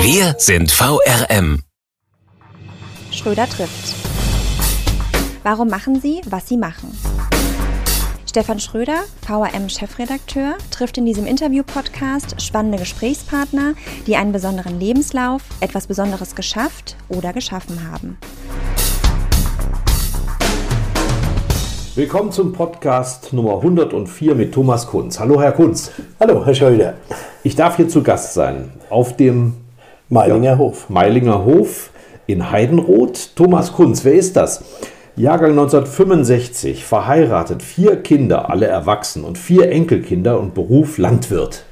Wir sind VRM. Schröder trifft. Warum machen Sie, was Sie machen? Stefan Schröder, VRM-Chefredakteur, trifft in diesem Interview-Podcast spannende Gesprächspartner, die einen besonderen Lebenslauf, etwas Besonderes geschafft oder geschaffen haben. Willkommen zum Podcast Nummer 104 mit Thomas Kunz. Hallo, Herr Kunz. Hallo, Herr Schröder. Ich darf hier zu Gast sein auf dem Meilinger Hof in Heidenroth. Thomas Kunz, wer ist das? Jahrgang 1965, verheiratet, 4 Kinder, alle erwachsen und 4 Enkelkinder und Beruf Landwirt.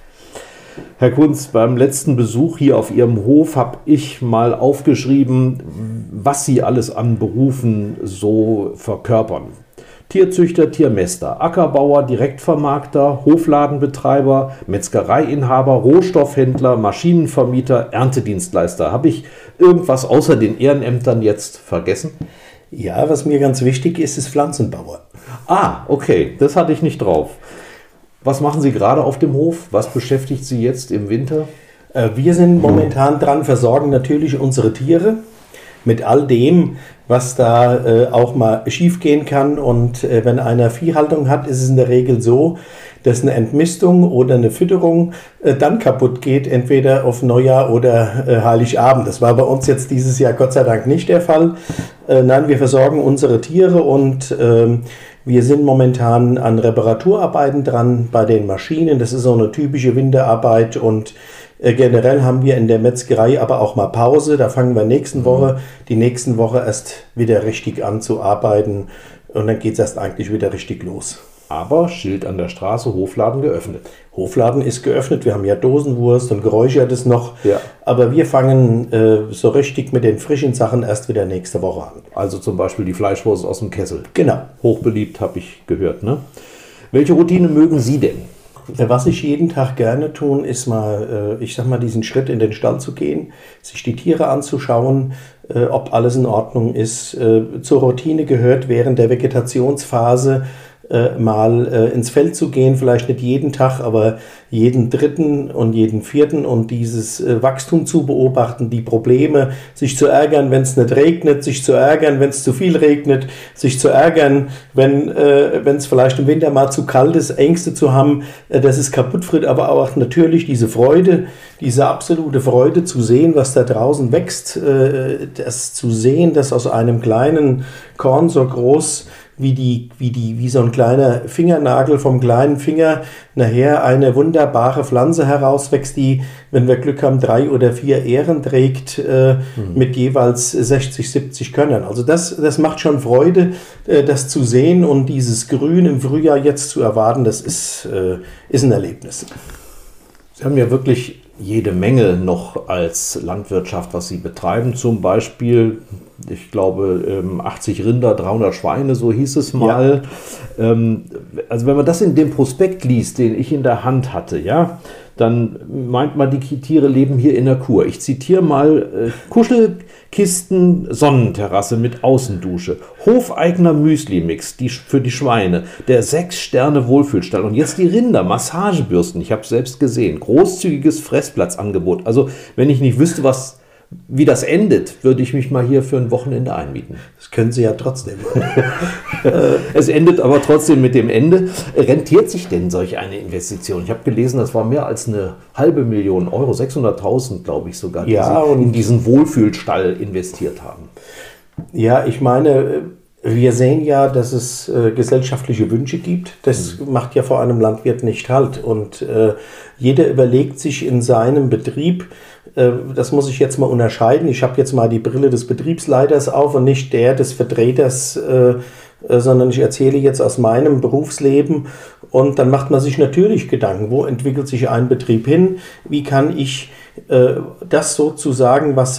Herr Kunz, beim letzten Besuch hier auf Ihrem Hof habe ich mal aufgeschrieben, was Sie alles an Berufen so verkörpern. Tierzüchter, Tiermäster, Ackerbauer, Direktvermarkter, Hofladenbetreiber, Metzgereiinhaber, Rohstoffhändler, Maschinenvermieter, Erntedienstleister. Habe ich irgendwas außer den Ehrenämtern jetzt vergessen? Ja, was mir ganz wichtig ist, ist Pflanzenbauer. Ah, okay, das hatte ich nicht drauf. Was machen Sie gerade auf dem Hof? Was beschäftigt Sie jetzt im Winter? Wir sind momentan dran, versorgen natürlich unsere Tiere mit all dem, was da auch mal schief gehen kann. Und wenn einer Viehhaltung hat, ist es in der Regel so, dass eine Entmistung oder eine Fütterung dann kaputt geht, entweder auf Neujahr oder Heiligabend. Das war bei uns jetzt dieses Jahr Gott sei Dank nicht der Fall. Nein, wir versorgen unsere Tiere und wir sind momentan an Reparaturarbeiten dran bei den Maschinen. Das ist so eine typische Winterarbeit und generell haben wir in der Metzgerei aber auch mal Pause. Da fangen wir die nächsten Woche erst wieder richtig an zu arbeiten. Und dann geht es erst eigentlich wieder richtig los. Aber Schild an der Straße, Hofladen geöffnet. Hofladen ist geöffnet. Wir haben ja Dosenwurst und Geräuchertes noch. Ja. Aber wir fangen so richtig mit den frischen Sachen erst wieder nächste Woche an. Also zum Beispiel die Fleischwurst aus dem Kessel. Genau. Hochbeliebt, habe ich gehört, ne? Welche Routine mögen Sie denn? Was ich jeden Tag gerne tun, ist mal, ich sag mal, diesen Schritt in den Stall zu gehen, sich die Tiere anzuschauen, ob alles in Ordnung ist. Zur Routine gehört, während der Vegetationsphase mal ins Feld zu gehen, vielleicht nicht jeden Tag, aber jeden dritten und jeden vierten und dieses Wachstum zu beobachten, die Probleme, sich zu ärgern, wenn es nicht regnet, sich zu ärgern, wenn es zu viel regnet, sich zu ärgern, wenn es vielleicht im Winter mal zu kalt ist, Ängste zu haben, dass es kaputt wird, aber auch natürlich diese Freude, diese absolute Freude zu sehen, was da draußen wächst, das zu sehen, dass aus einem kleinen Korn so groß wie so ein kleiner Fingernagel vom kleinen Finger nachher eine wunderbare Pflanze herauswächst, die, wenn wir Glück haben, 3 oder 4 Ähren trägt, mit jeweils 60, 70 Körnern. Also das macht schon Freude, das zu sehen und dieses Grün im Frühjahr jetzt zu erwarten, das ist ein Erlebnis. Sie haben ja wirklich jede Menge noch als Landwirtschaft, was Sie betreiben, zum Beispiel, ich glaube, 80 Rinder, 300 Schweine, so hieß es mal. Ja. Also wenn man das in dem Prospekt liest, den ich in der Hand hatte, ja, dann meint man, die Tiere leben hier in der Kur. Ich zitiere mal: Kuschelkisten, Sonnenterrasse mit Außendusche, hofeigener Müsli-Mix für die Schweine, der 6-Sterne-Wohlfühlstall und jetzt die Rinder, Massagebürsten, ich habe es selbst gesehen, großzügiges Fressplatzangebot. Also wenn ich nicht wüsste, wie das endet, würde ich mich mal hier für ein Wochenende einmieten. Das können Sie ja trotzdem. Es endet aber trotzdem mit dem Ende. Rentiert sich denn solch eine Investition? Ich habe gelesen, das war mehr als eine 500.000 Euro, 600.000, glaube ich sogar, die ja, Sie in diesen Wohlfühlstall investiert haben. Ja, ich meine, wir sehen ja, dass es gesellschaftliche Wünsche gibt. Das macht ja vor einem Landwirt nicht halt. Und jeder überlegt sich in seinem Betrieb, das muss ich jetzt mal unterscheiden. Ich habe jetzt mal die Brille des Betriebsleiters auf und nicht der des Vertreters sondern ich erzähle jetzt aus meinem Berufsleben und dann macht man sich natürlich Gedanken, wo entwickelt sich ein Betrieb hin, wie kann ich das sozusagen, was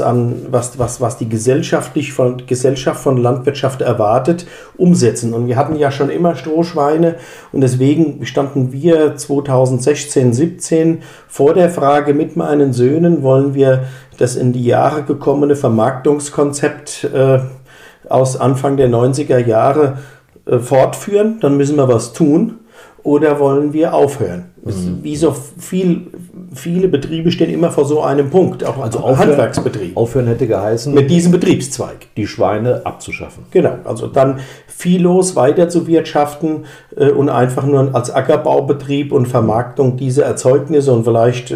die Gesellschaft von Landwirtschaft erwartet, umsetzen. Und wir hatten ja schon immer Strohschweine und deswegen standen wir 2016, 17 vor der Frage, mit meinen Söhnen wollen wir das in die Jahre gekommene Vermarktungskonzept aus Anfang der 90er Jahre fortführen, dann müssen wir was tun oder wollen wir aufhören. Mhm. Wie so viele Betriebe stehen immer vor so einem Punkt, auch also Handwerksbetriebe. Aufhören hätte geheißen, mit diesem Betriebszweig die Schweine abzuschaffen. Genau, also dann viellos weiter zu wirtschaften und einfach nur als Ackerbaubetrieb und Vermarktung dieser Erzeugnisse und vielleicht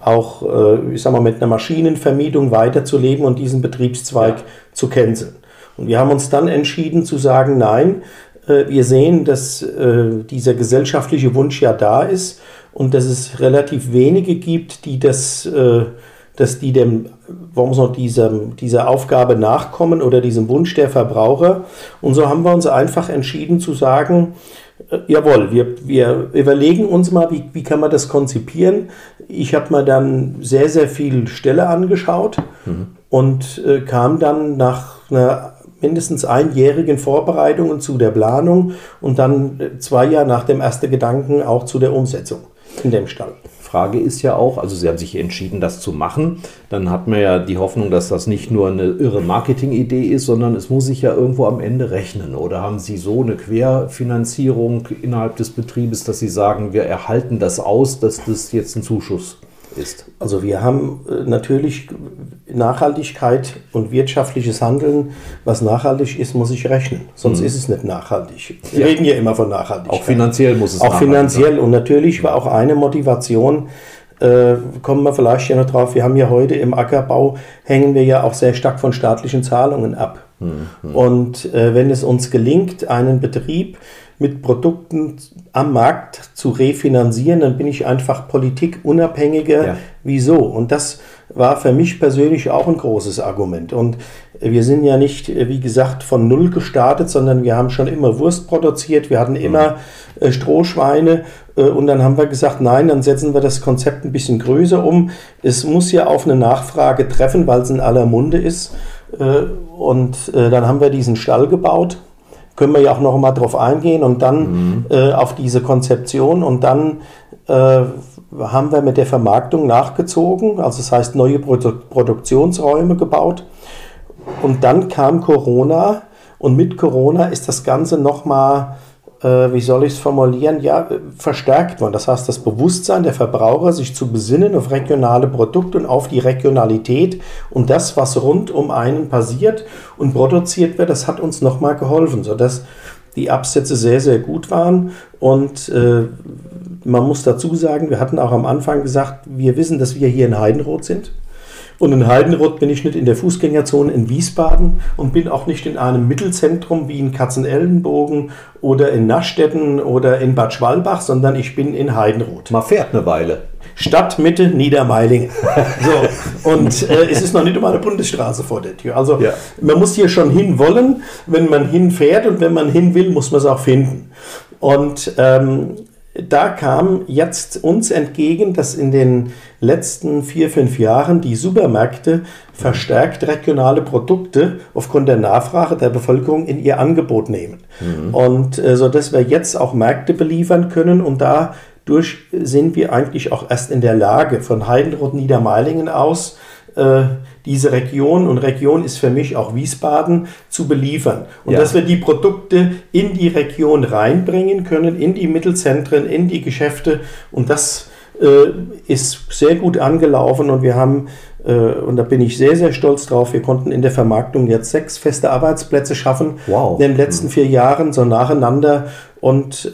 auch, ich sag mal, mit einer Maschinenvermietung weiterzuleben und diesen Betriebszweig zu canceln. Und wir haben uns dann entschieden zu sagen, nein, wir sehen, dass dieser gesellschaftliche Wunsch ja da ist und dass es relativ wenige gibt, die dieser Aufgabe nachkommen oder diesem Wunsch der Verbraucher. Und so haben wir uns einfach entschieden zu sagen, jawohl, wir überlegen uns mal, wie kann man das konzipieren. Ich habe mir dann sehr, sehr viel Ställe angeschaut und kam dann nach einer mindestens einjährigen Vorbereitungen zu der Planung und dann 2 Jahre nach dem ersten Gedanken auch zu der Umsetzung in dem Stall. Frage ist ja auch, also Sie haben sich entschieden, das zu machen, dann hat man ja die Hoffnung, dass das nicht nur eine irre Marketingidee ist, sondern es muss sich ja irgendwo am Ende rechnen. Oder haben Sie so eine Querfinanzierung innerhalb des Betriebes, dass Sie sagen, wir erhalten das aus, dass das jetzt ein Zuschuss ist? Also wir haben natürlich Nachhaltigkeit und wirtschaftliches Handeln. Was nachhaltig ist, muss ich rechnen. Sonst ist es nicht nachhaltig. Wir reden ja immer von Nachhaltigkeit. Auch finanziell muss es auch nachhaltig finanziell sein. Und natürlich war auch eine Motivation, kommen wir vielleicht ja noch drauf, wir haben ja heute im Ackerbau, hängen wir ja auch sehr stark von staatlichen Zahlungen ab. Und wenn es uns gelingt, einen Betrieb mit Produkten am Markt zu refinanzieren, dann bin ich einfach politikunabhängiger. Ja. Wieso? Und das war für mich persönlich auch ein großes Argument. Und wir sind ja nicht, wie gesagt, von Null gestartet, sondern wir haben schon immer Wurst produziert, wir hatten immer Strohschweine und dann haben wir gesagt, nein, dann setzen wir das Konzept ein bisschen größer um. Es muss ja auf eine Nachfrage treffen, weil es in aller Munde ist. Und dann haben wir diesen Stall gebaut. Können wir ja auch noch mal drauf eingehen und dann auf diese Konzeption und dann haben wir mit der Vermarktung nachgezogen, also das heißt neue Produktionsräume gebaut und dann kam Corona und mit Corona ist das Ganze noch mal, wie soll ich es formulieren, ja, verstärkt worden. Das heißt, das Bewusstsein der Verbraucher, sich zu besinnen auf regionale Produkte und auf die Regionalität und das, was rund um einen passiert und produziert wird, das hat uns nochmal geholfen, sodass die Absätze sehr, sehr gut waren. Und man muss dazu sagen, wir hatten auch am Anfang gesagt, wir wissen, dass wir hier in Heidenroth sind. Und in Heidenrod bin ich nicht in der Fußgängerzone in Wiesbaden und bin auch nicht in einem Mittelzentrum wie in Katzenellenbogen oder in Nastetten oder in Bad Schwalbach, sondern ich bin in Heidenrod. Man fährt eine Weile. Stadtmitte Niedermeilingen. So. Und es ist noch nicht um eine Bundesstraße vor der Tür. Also man muss hier schon hin wollen, wenn man hinfährt und wenn man hin will, muss man es auch finden. Und da kam jetzt uns entgegen, dass in den letzten 4-5 Jahren die Supermärkte verstärkt regionale Produkte aufgrund der Nachfrage der Bevölkerung in ihr Angebot nehmen. Und so dass wir jetzt auch Märkte beliefern können und dadurch sind wir eigentlich auch erst in der Lage, von Heidenrod Niedermeilingen aus diese Region, und Region ist für mich auch Wiesbaden, zu beliefern. Und dass wir die Produkte in die Region reinbringen können, in die Mittelzentren, in die Geschäfte. Und das ist sehr gut angelaufen und wir haben, und da bin ich sehr, sehr stolz drauf, wir konnten in der Vermarktung jetzt 6 feste Arbeitsplätze schaffen in den letzten 4 Jahren, so nacheinander. Und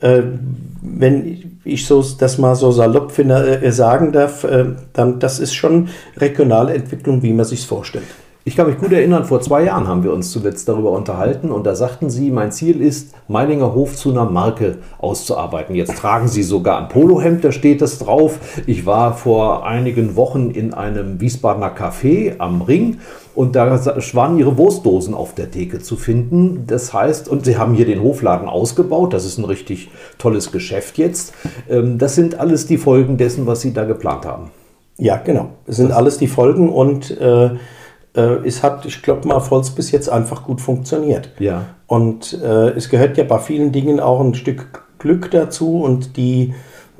wenn ich so das mal so salopp sagen darf, dann das ist schon regionale Entwicklung, wie man sich es vorstellt. Ich kann mich gut erinnern, vor 2 Jahren haben wir uns zuletzt darüber unterhalten und da sagten Sie, mein Ziel ist, Meilinger Hof zu einer Marke auszuarbeiten. Jetzt tragen Sie sogar ein Polohemd, da steht das drauf. Ich war vor einigen Wochen in einem Wiesbadener Café am Ring und da waren Ihre Wurstdosen auf der Theke zu finden. Das heißt, und Sie haben hier den Hofladen ausgebaut, das ist ein richtig tolles Geschäft jetzt. Das sind alles die Folgen dessen, was Sie da geplant haben. Ja, genau. Es sind alles die Folgen und es hat, ich glaube mal, Volz bis jetzt einfach gut funktioniert. Ja. Und es gehört ja bei vielen Dingen auch ein Stück Glück dazu und die,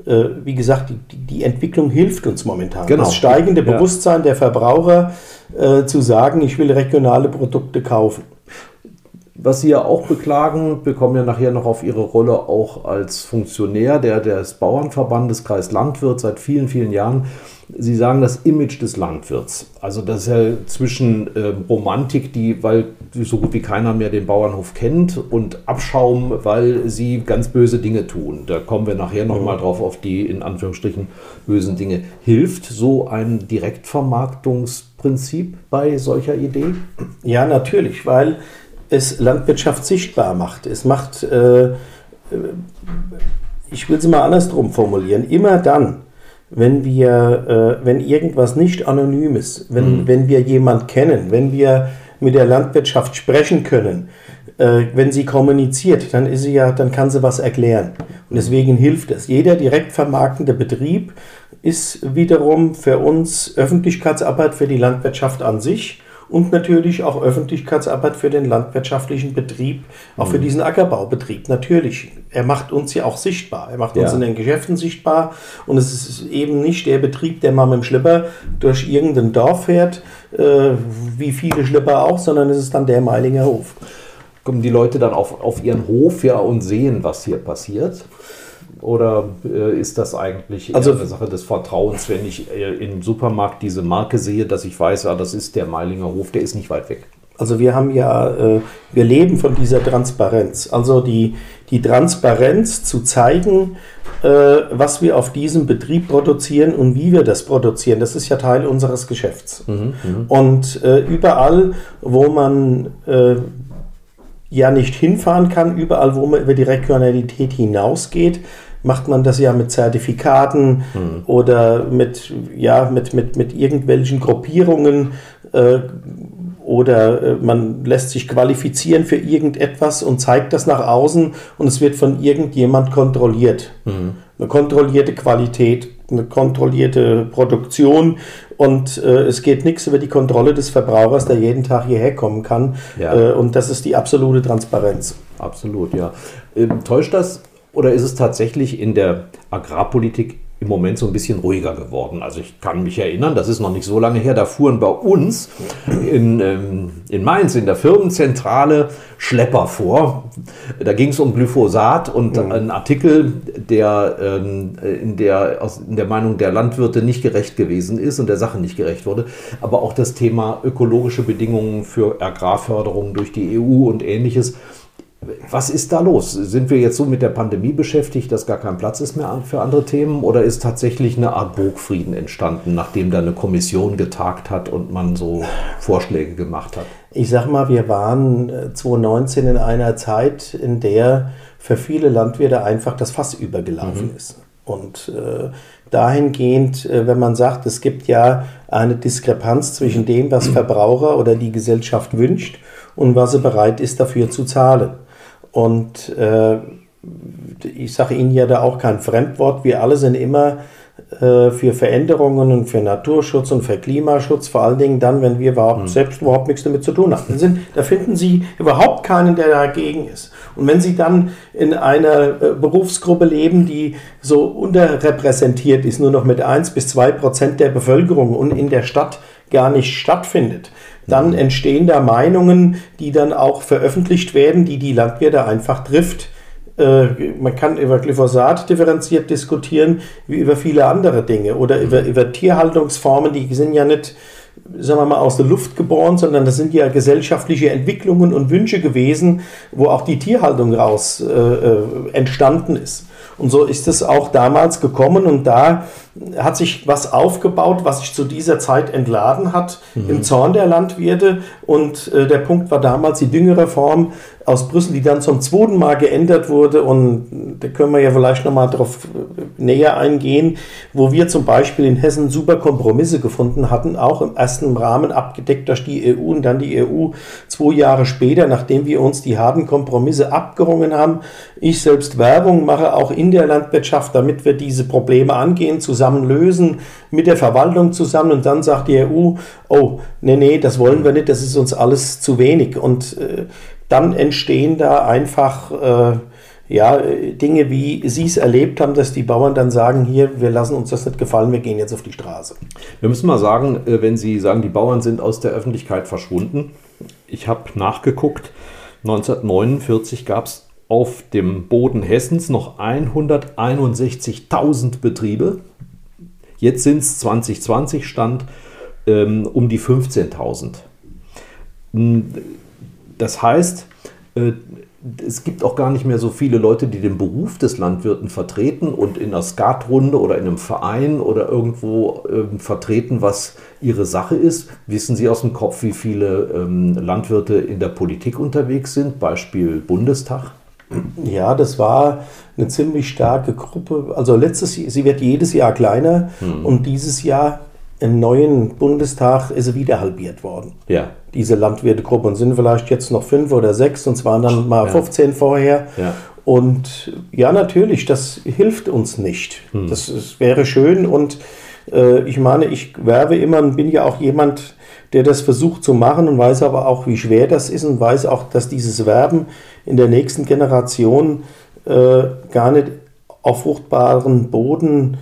wie gesagt, die Entwicklung hilft uns momentan. Genau. Das steigende Bewusstsein der Verbraucher zu sagen, ich will regionale Produkte kaufen. Was Sie ja auch beklagen, bekommen ja nachher noch auf Ihre Rolle auch als Funktionär des Bauernverbandes Kreis Landwirt seit vielen, vielen Jahren. Sie sagen das Image des Landwirts. Also das ist ja zwischen Romantik, weil so gut wie keiner mehr den Bauernhof kennt, und Abschaum, weil sie ganz böse Dinge tun. Da kommen wir nachher nochmal drauf, auf die in Anführungsstrichen bösen Dinge. Hilft so ein Direktvermarktungsprinzip bei solcher Idee? Ja, natürlich, weil es Landwirtschaft sichtbar macht. Es macht, ich will es mal andersrum formulieren, immer dann, wenn wir, wenn irgendwas nicht anonym ist, wenn wir jemanden kennen, wenn wir mit der Landwirtschaft sprechen können, wenn sie kommuniziert, dann ist sie ja, dann kann sie was erklären. Und deswegen hilft das. Jeder direkt vermarktende Betrieb ist wiederum für uns Öffentlichkeitsarbeit für die Landwirtschaft an sich. Und natürlich auch Öffentlichkeitsarbeit für den landwirtschaftlichen Betrieb, auch für diesen Ackerbaubetrieb, natürlich. Er macht uns ja auch sichtbar, er macht uns in den Geschäften sichtbar und es ist eben nicht der Betrieb, der mal mit dem Schlepper durch irgendein Dorf fährt, wie viele Schlepper auch, sondern es ist dann der Meilinger Hof. Kommen die Leute dann auf ihren Hof und sehen, was hier passiert? Oder ist das eigentlich eine Sache des Vertrauens, wenn ich im Supermarkt diese Marke sehe, dass ich weiß, das ist der Meilinger Hof, der ist nicht weit weg? Also wir haben ja, wir leben von dieser Transparenz. Also die Transparenz zu zeigen, was wir auf diesem Betrieb produzieren und wie wir das produzieren, das ist ja Teil unseres Geschäfts. Und überall, wo man ja nicht hinfahren kann, überall, wo man über die Regionalität hinausgeht, macht man das ja mit Zertifikaten oder mit irgendwelchen Gruppierungen oder man lässt sich qualifizieren für irgendetwas und zeigt das nach außen und es wird von irgendjemand kontrolliert. Eine kontrollierte Qualität, eine kontrollierte Produktion und es geht nichts über die Kontrolle des Verbrauchers, der jeden Tag hierher kommen kann und das ist die absolute Transparenz. Absolut, ja. Täuscht das oder ist es tatsächlich in der Agrarpolitik im Moment so ein bisschen ruhiger geworden? Also ich kann mich erinnern, das ist noch nicht so lange her, da fuhren bei uns in Mainz in der Firmenzentrale Schlepper vor. Da ging es um Glyphosat und einen Artikel, der in der Meinung der Landwirte nicht gerecht gewesen ist und der Sache nicht gerecht wurde. Aber auch das Thema ökologische Bedingungen für Agrarförderung durch die EU und Ähnliches. Was ist da los? Sind wir jetzt so mit der Pandemie beschäftigt, dass gar kein Platz ist mehr für andere Themen? Oder ist tatsächlich eine Art Burgfrieden entstanden, nachdem da eine Kommission getagt hat und man so Vorschläge gemacht hat? Ich sag mal, wir waren 2019 in einer Zeit, in der für viele Landwirte einfach das Fass übergelaufen ist. Und dahingehend, wenn man sagt, es gibt ja eine Diskrepanz zwischen dem, was Verbraucher oder die Gesellschaft wünscht und was sie bereit ist, dafür zu zahlen. Und ich sage Ihnen ja da auch kein Fremdwort, wir alle sind immer für Veränderungen und für Naturschutz und für Klimaschutz, vor allen Dingen dann, wenn wir selbst überhaupt nichts damit zu tun haben. Da finden Sie überhaupt keinen, der dagegen ist. Und wenn Sie dann in einer Berufsgruppe leben, die so unterrepräsentiert ist, nur noch mit 1 bis 2% der Bevölkerung und in der Stadt gar nicht stattfindet, dann entstehen da Meinungen, die dann auch veröffentlicht werden, die Landwirte einfach trifft. Man kann über Glyphosat differenziert diskutieren, wie über viele andere Dinge oder über Tierhaltungsformen, die sind ja nicht, sagen wir mal, aus der Luft geboren, sondern das sind ja gesellschaftliche Entwicklungen und Wünsche gewesen, wo auch die Tierhaltung raus entstanden ist. Und so ist es auch damals gekommen und da hat sich was aufgebaut, was sich zu dieser Zeit entladen hat, im Zorn der Landwirte. Und der Punkt war damals die Düngereform aus Brüssel, die dann zum zweiten Mal geändert wurde. Und da können wir ja vielleicht nochmal drauf näher eingehen, wo wir zum Beispiel in Hessen super Kompromisse gefunden hatten, auch im ersten Rahmen abgedeckt durch die EU und dann die EU 2 Jahre später, nachdem wir uns die harten Kompromisse abgerungen haben. Ich selbst Werbung mache auch in der Landwirtschaft, damit wir diese Probleme angehen, zusammen lösen, mit der Verwaltung zusammen, und dann sagt die EU, oh, nee, das wollen wir nicht, das ist uns alles zu wenig. Und dann entstehen da einfach Dinge, wie sie es erlebt haben, dass die Bauern dann sagen, hier, wir lassen uns das nicht gefallen, wir gehen jetzt auf die Straße. Wir müssen mal sagen, wenn Sie sagen, die Bauern sind aus der Öffentlichkeit verschwunden. Ich habe nachgeguckt, 1949 gab es auf dem Boden Hessens noch 161.000 Betriebe. Jetzt sind es 2020 Stand um die 15.000. Das heißt, es gibt auch gar nicht mehr so viele Leute, die den Beruf des Landwirten vertreten und in einer Skatrunde oder in einem Verein oder irgendwo vertreten, was ihre Sache ist. Wissen Sie aus dem Kopf, wie viele Landwirte in der Politik unterwegs sind? Beispiel Bundestag. Ja, das war eine ziemlich starke Gruppe. Also letztes Jahr, sie wird jedes Jahr kleiner und dieses Jahr im neuen Bundestag ist sie wieder halbiert worden. Ja. Diese Landwirtegruppe, und sind vielleicht jetzt noch 5 oder 6 und es waren dann mal 15 vorher. Ja. Und ja, natürlich, das hilft uns nicht. Das wäre schön und ich meine, ich werbe immer und bin ja auch jemand, der das versucht zu machen und weiß aber auch, wie schwer das ist und weiß auch, dass dieses Werben in der nächsten Generation gar nicht auf fruchtbaren Boden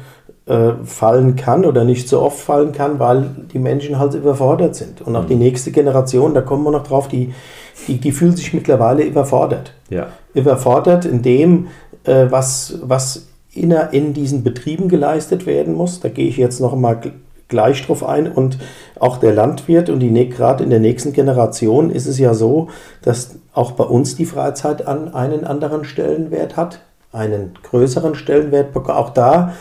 fallen kann oder nicht so oft fallen kann, weil die Menschen halt überfordert sind. Und auch die nächste Generation, da kommen wir noch drauf, die fühlt sich mittlerweile überfordert. Ja. Überfordert in dem, was in diesen Betrieben geleistet werden muss. Da gehe ich jetzt noch mal gleich drauf ein. Und auch der Landwirt und gerade in der nächsten Generation ist es ja so, dass auch bei uns die Freizeit an einen anderen Stellenwert hat, einen größeren Stellenwert. Auch da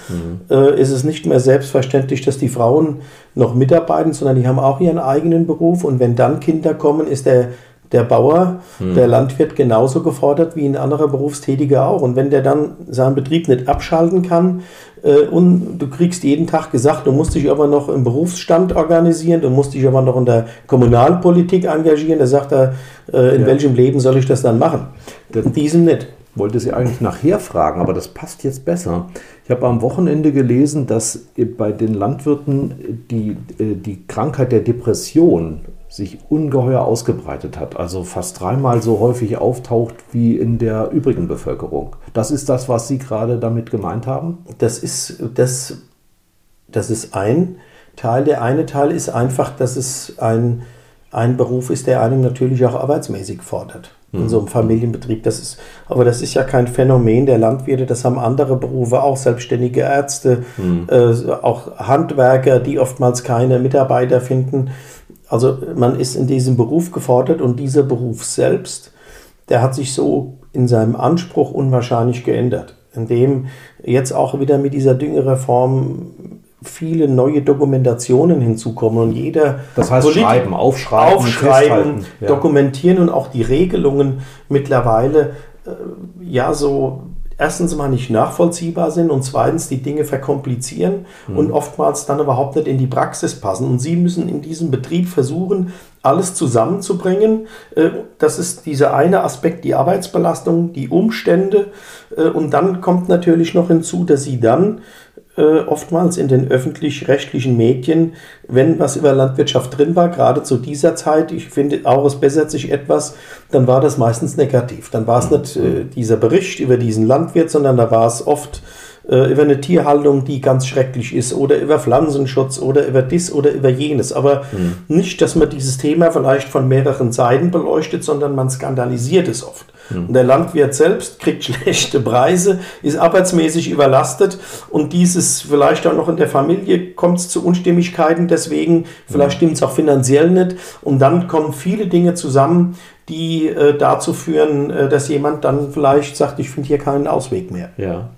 ist es nicht mehr selbstverständlich, dass die Frauen noch mitarbeiten, sondern die haben auch ihren eigenen Beruf. Und wenn dann Kinder kommen, ist der Bauer, der Landwirt genauso gefordert wie ein anderer Berufstätiger auch. Und wenn der dann seinen Betrieb nicht abschalten kann und du kriegst jeden Tag gesagt, du musst dich aber noch im Berufsstand organisieren, du musst dich aber noch in der Kommunalpolitik engagieren, da sagt er, welchem Leben soll ich das dann machen? In diesem nicht. Wollte Sie eigentlich nachher fragen, aber das passt jetzt besser. Ich habe am Wochenende gelesen, dass bei den Landwirten die Krankheit der Depression sich ungeheuer ausgebreitet hat, also fast 3-mal so häufig auftaucht wie in der übrigen Bevölkerung. Das ist das, was Sie gerade damit gemeint haben? Das ist ein Teil. Der eine Teil ist einfach, dass es ein Beruf ist, der einem natürlich auch arbeitsmäßig fordert. In so einem Familienbetrieb. Das ist ja kein Phänomen der Landwirte, das haben andere Berufe auch, selbstständige Ärzte, auch Handwerker, die oftmals keine Mitarbeiter finden. Also man ist in diesem Beruf gefordert und dieser Beruf selbst, der hat sich so in seinem Anspruch unwahrscheinlich geändert, indem jetzt auch wieder mit dieser Düngereform viele neue Dokumentationen hinzukommen und jeder... Das heißt schreiben, aufschreiben, ja. Dokumentieren und auch die Regelungen mittlerweile erstens mal nicht nachvollziehbar sind und zweitens die Dinge verkomplizieren und oftmals dann überhaupt nicht in die Praxis passen. Und Sie müssen in diesem Betrieb versuchen, alles zusammenzubringen. Das ist dieser eine Aspekt, die Arbeitsbelastung, die Umstände. Und dann kommt natürlich noch hinzu, dass Sie dann oftmals in den öffentlich-rechtlichen Medien, wenn was über Landwirtschaft drin war, gerade zu dieser Zeit, ich finde auch, es bessert sich etwas, dann war das meistens negativ. Dann war es nicht dieser Bericht über diesen Landwirt, sondern da war es oft über eine Tierhaltung, die ganz schrecklich ist, oder über Pflanzenschutz oder über dies oder über jenes. Aber nicht, dass man dieses Thema vielleicht von mehreren Seiten beleuchtet, sondern man skandalisiert es oft. Und der Landwirt selbst kriegt schlechte Preise, ist arbeitsmäßig überlastet und dieses vielleicht auch noch in der Familie kommt es zu Unstimmigkeiten, deswegen vielleicht stimmt es auch finanziell nicht und dann kommen viele Dinge zusammen, die dazu führen, dass jemand dann vielleicht sagt, ich finde hier keinen Ausweg mehr. Ja.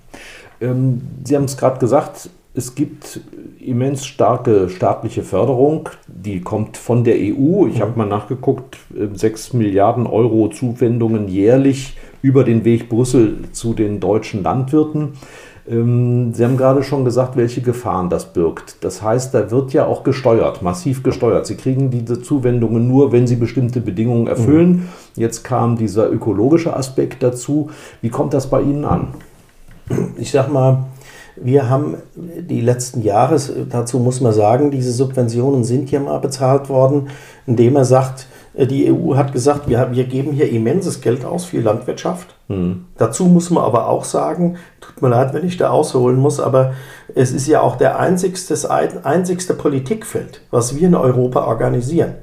Sie haben es gerade gesagt, es gibt immens starke staatliche Förderung, die kommt von der EU. Ich habe mal nachgeguckt, 6 Milliarden Euro Zuwendungen jährlich über den Weg Brüssel zu den deutschen Landwirten. Sie haben gerade schon gesagt, welche Gefahren das birgt. Das heißt, da wird ja auch gesteuert, massiv gesteuert. Sie kriegen diese Zuwendungen nur, wenn sie bestimmte Bedingungen erfüllen. Jetzt kam dieser ökologische Aspekt dazu. Wie kommt das bei Ihnen an? Ich sag mal, wir haben die letzten Jahre, dazu muss man sagen, diese Subventionen sind ja mal bezahlt worden, indem er sagt, die EU hat gesagt, wir geben hier immenses Geld aus für Landwirtschaft. Dazu muss man aber auch sagen, tut mir leid, wenn ich da ausholen muss, aber es ist ja auch das einzigste Politikfeld, was wir in Europa organisieren.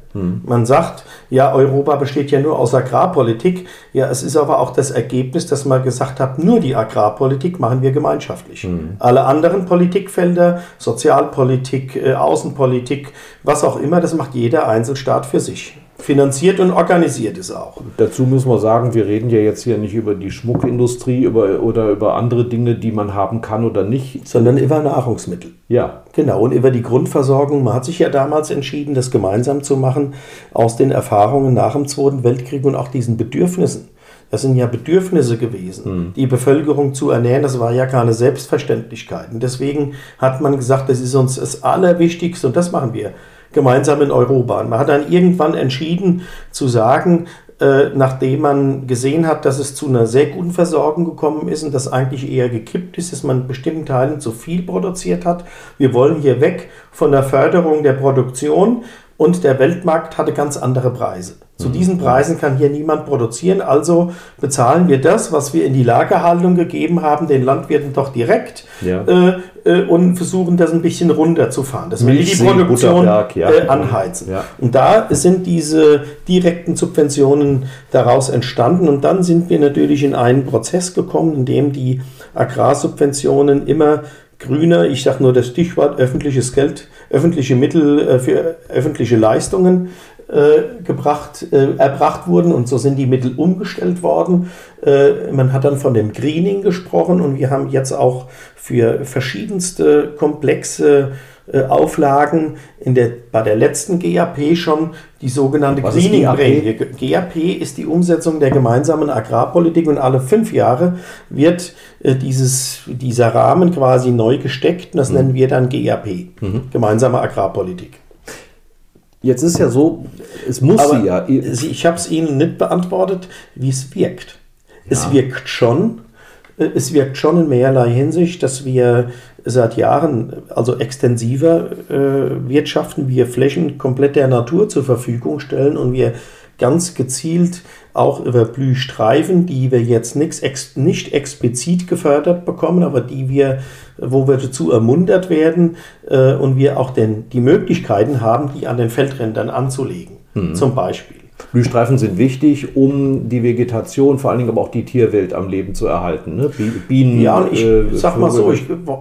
Man sagt, ja, Europa besteht ja nur aus Agrarpolitik. Ja, es ist aber auch das Ergebnis, dass man gesagt hat, nur die Agrarpolitik machen wir gemeinschaftlich. Alle anderen Politikfelder, Sozialpolitik, Außenpolitik, was auch immer, das macht jeder Einzelstaat für sich. Finanziert und organisiert ist auch. Dazu müssen wir sagen, wir reden ja jetzt hier nicht über die Schmuckindustrie oder über andere Dinge, die man haben kann oder nicht. Sondern über Nahrungsmittel. Ja. Genau, und über die Grundversorgung. Man hat sich ja damals entschieden, das gemeinsam zu machen, aus den Erfahrungen nach dem Zweiten Weltkrieg und auch diesen Bedürfnissen. Das sind ja Bedürfnisse gewesen, die Bevölkerung zu ernähren, das war ja keine Selbstverständlichkeit. Und deswegen hat man gesagt, das ist uns das Allerwichtigste und das machen wir gemeinsam in Europa. Und man hat dann irgendwann entschieden zu sagen, nachdem man gesehen hat, dass es zu einer sehr guten Versorgung gekommen ist und das eigentlich eher gekippt ist, dass man in bestimmten Teilen zu viel produziert hat. Wir wollen hier weg von der Förderung der Produktion und der Weltmarkt hatte ganz andere Preise. Zu diesen Preisen kann hier niemand produzieren, also bezahlen wir das, was wir in die Lagerhaltung gegeben haben, den Landwirten doch direkt und versuchen das ein bisschen runterzufahren, dass wir die Produktion anheizen. Ja. Und da sind diese direkten Subventionen daraus entstanden und dann sind wir natürlich in einen Prozess gekommen, in dem die Agrarsubventionen immer grüner, ich sage nur das Stichwort öffentliches Geld, öffentliche Mittel für öffentliche Leistungen, erbracht wurden und so sind die Mittel umgestellt worden. Man hat dann von dem Greening gesprochen und wir haben jetzt auch für verschiedenste komplexe Auflagen bei der letzten GAP schon die sogenannte Greening-Prämie. GAP ist die Umsetzung der gemeinsamen Agrarpolitik und alle 5 Jahre wird dieser Rahmen quasi neu gesteckt und das nennen wir dann GAP, gemeinsame Agrarpolitik. Jetzt ist ja so, es muss aber sie ja. Ich habe es Ihnen nicht beantwortet, wie es wirkt. Ja. Es wirkt schon in mehrerlei Hinsicht, dass wir seit Jahren also extensiver wirtschaften, wir Flächen komplett der Natur zur Verfügung stellen und wir ganz gezielt auch über Blühstreifen, die wir jetzt nicht explizit gefördert bekommen, aber wo wir dazu ermuntert werden und wir auch die Möglichkeiten haben, die an den Feldrändern anzulegen, zum Beispiel. Blühstreifen sind wichtig, um die Vegetation, vor allen Dingen aber auch die Tierwelt am Leben zu erhalten. Ne? Bienen. Ja, und ich sag mal so,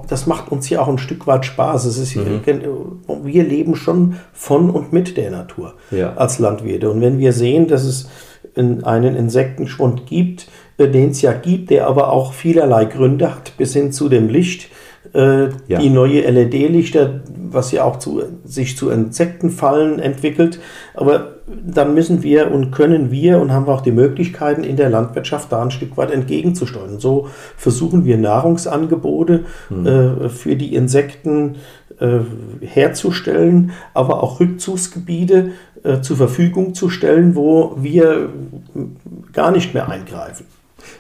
das macht uns ja auch ein Stück weit Spaß. Es ist, wir leben schon von und mit der Natur als Landwirte. Und wenn wir sehen, dass es einen Insektenschwund gibt, den es ja gibt, der aber auch vielerlei Gründe hat, bis hin zu dem Licht, die neue LED-Lichter, was ja auch sich zu Insektenfallen entwickelt, aber dann müssen wir und können wir und haben wir auch die Möglichkeiten in der Landwirtschaft da ein Stück weit entgegenzusteuern. So versuchen wir Nahrungsangebote für die Insekten herzustellen, aber auch Rückzugsgebiete zur Verfügung zu stellen, wo wir gar nicht mehr eingreifen.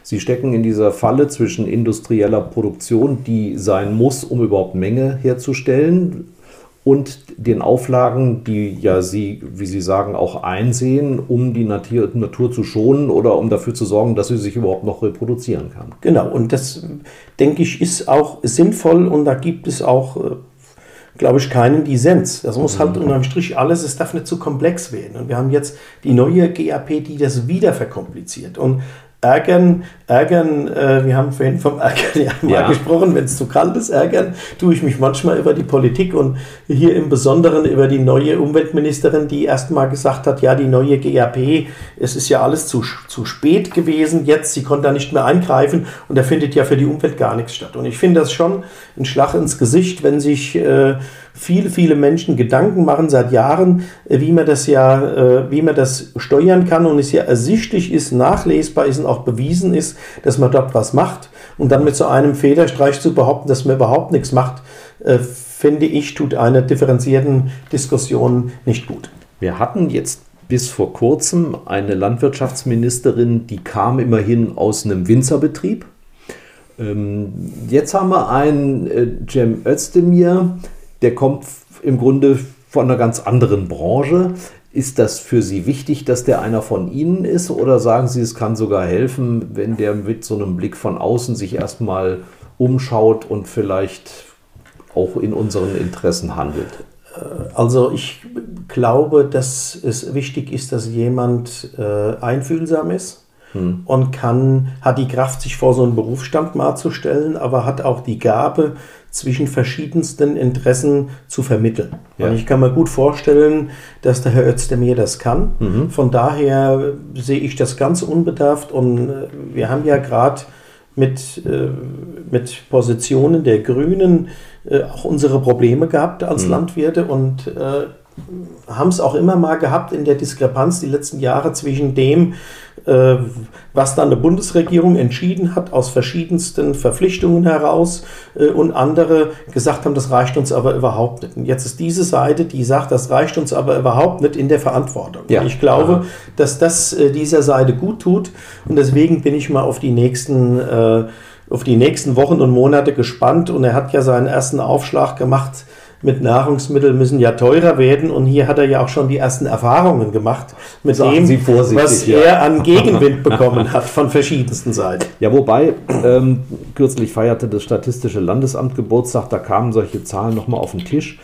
Sie stecken in dieser Falle zwischen industrieller Produktion, die sein muss, um überhaupt Menge herzustellen, und den Auflagen, die ja Sie, wie Sie sagen, auch einsehen, um die Natur zu schonen oder um dafür zu sorgen, dass sie sich überhaupt noch reproduzieren kann. Genau, und das, denke ich, ist auch sinnvoll und da gibt es auch, glaube ich, keinen Dissens. Das muss halt unterm Strich alles, es darf nicht zu komplex werden. Und wir haben jetzt die neue GAP, die das wieder verkompliziert. Und Ärgern, wir haben vorhin vom Ärgern mal gesprochen, wenn es zu kalt ist, ärgern tue ich mich manchmal über die Politik und hier im Besonderen über die neue Umweltministerin, die erstmal gesagt hat, ja, die neue GAP, es ist ja alles zu spät gewesen jetzt, sie konnte da nicht mehr eingreifen und da findet ja für die Umwelt gar nichts statt. Und ich finde das schon ein Schlag ins Gesicht, wenn sich viele Menschen Gedanken machen seit Jahren, wie man das steuern kann und es ja ersichtlich ist, nachlesbar ist und auch bewiesen ist, dass man dort was macht. Und dann mit so einem Federstreich zu behaupten, dass man überhaupt nichts macht, finde ich, tut einer differenzierten Diskussion nicht gut. Wir hatten jetzt bis vor kurzem eine Landwirtschaftsministerin, die kam immerhin aus einem Winzerbetrieb. Jetzt haben wir einen Cem Özdemir, der kommt im Grunde von einer ganz anderen Branche. Ist das für Sie wichtig, dass der einer von Ihnen ist? Oder sagen Sie, es kann sogar helfen, wenn der mit so einem Blick von außen sich erstmal umschaut und vielleicht auch in unseren Interessen handelt? Also ich glaube, dass es wichtig ist, dass jemand einfühlsam ist. Und hat die Kraft, sich vor so einen Berufsstand mal zu stellen, aber hat auch die Gabe, zwischen verschiedensten Interessen zu vermitteln. Ja. Und ich kann mir gut vorstellen, dass der Herr Özdemir das kann. Mhm. Von daher sehe ich das ganz unbedarft. Und wir haben ja gerade mit Positionen der Grünen auch unsere Probleme gehabt als Landwirte und haben es auch immer mal gehabt in der Diskrepanz die letzten Jahre zwischen dem, was dann eine Bundesregierung entschieden hat, aus verschiedensten Verpflichtungen heraus und andere gesagt haben, das reicht uns aber überhaupt nicht. Und jetzt ist diese Seite, die sagt, das reicht uns aber überhaupt nicht, in der Verantwortung. Ja. Und ich glaube, dass das dieser Seite gut tut und deswegen bin ich mal auf die nächsten Wochen und Monate gespannt und er hat ja seinen ersten Aufschlag gemacht mit Nahrungsmitteln müssen ja teurer werden und hier hat er ja auch schon die ersten Erfahrungen gemacht mit dem, was er an Gegenwind bekommen hat von verschiedensten Seiten. Ja, wobei, kürzlich feierte das Statistische Landesamt Geburtstag, da kamen solche Zahlen nochmal auf den Tisch.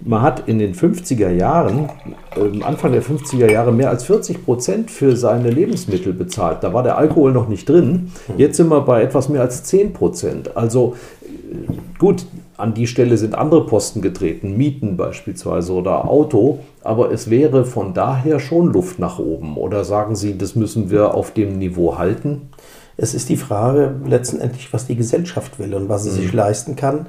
Man hat in den 50er Jahren, Anfang der 50er Jahre, mehr als 40% für seine Lebensmittel bezahlt. Da war der Alkohol noch nicht drin. Jetzt sind wir bei etwas mehr als 10%. Also gut, an die Stelle sind andere Posten getreten, Mieten beispielsweise oder Auto, aber es wäre von daher schon Luft nach oben. Oder sagen Sie, das müssen wir auf dem Niveau halten? Es ist die Frage letztendlich, was die Gesellschaft will und was sie sich leisten kann.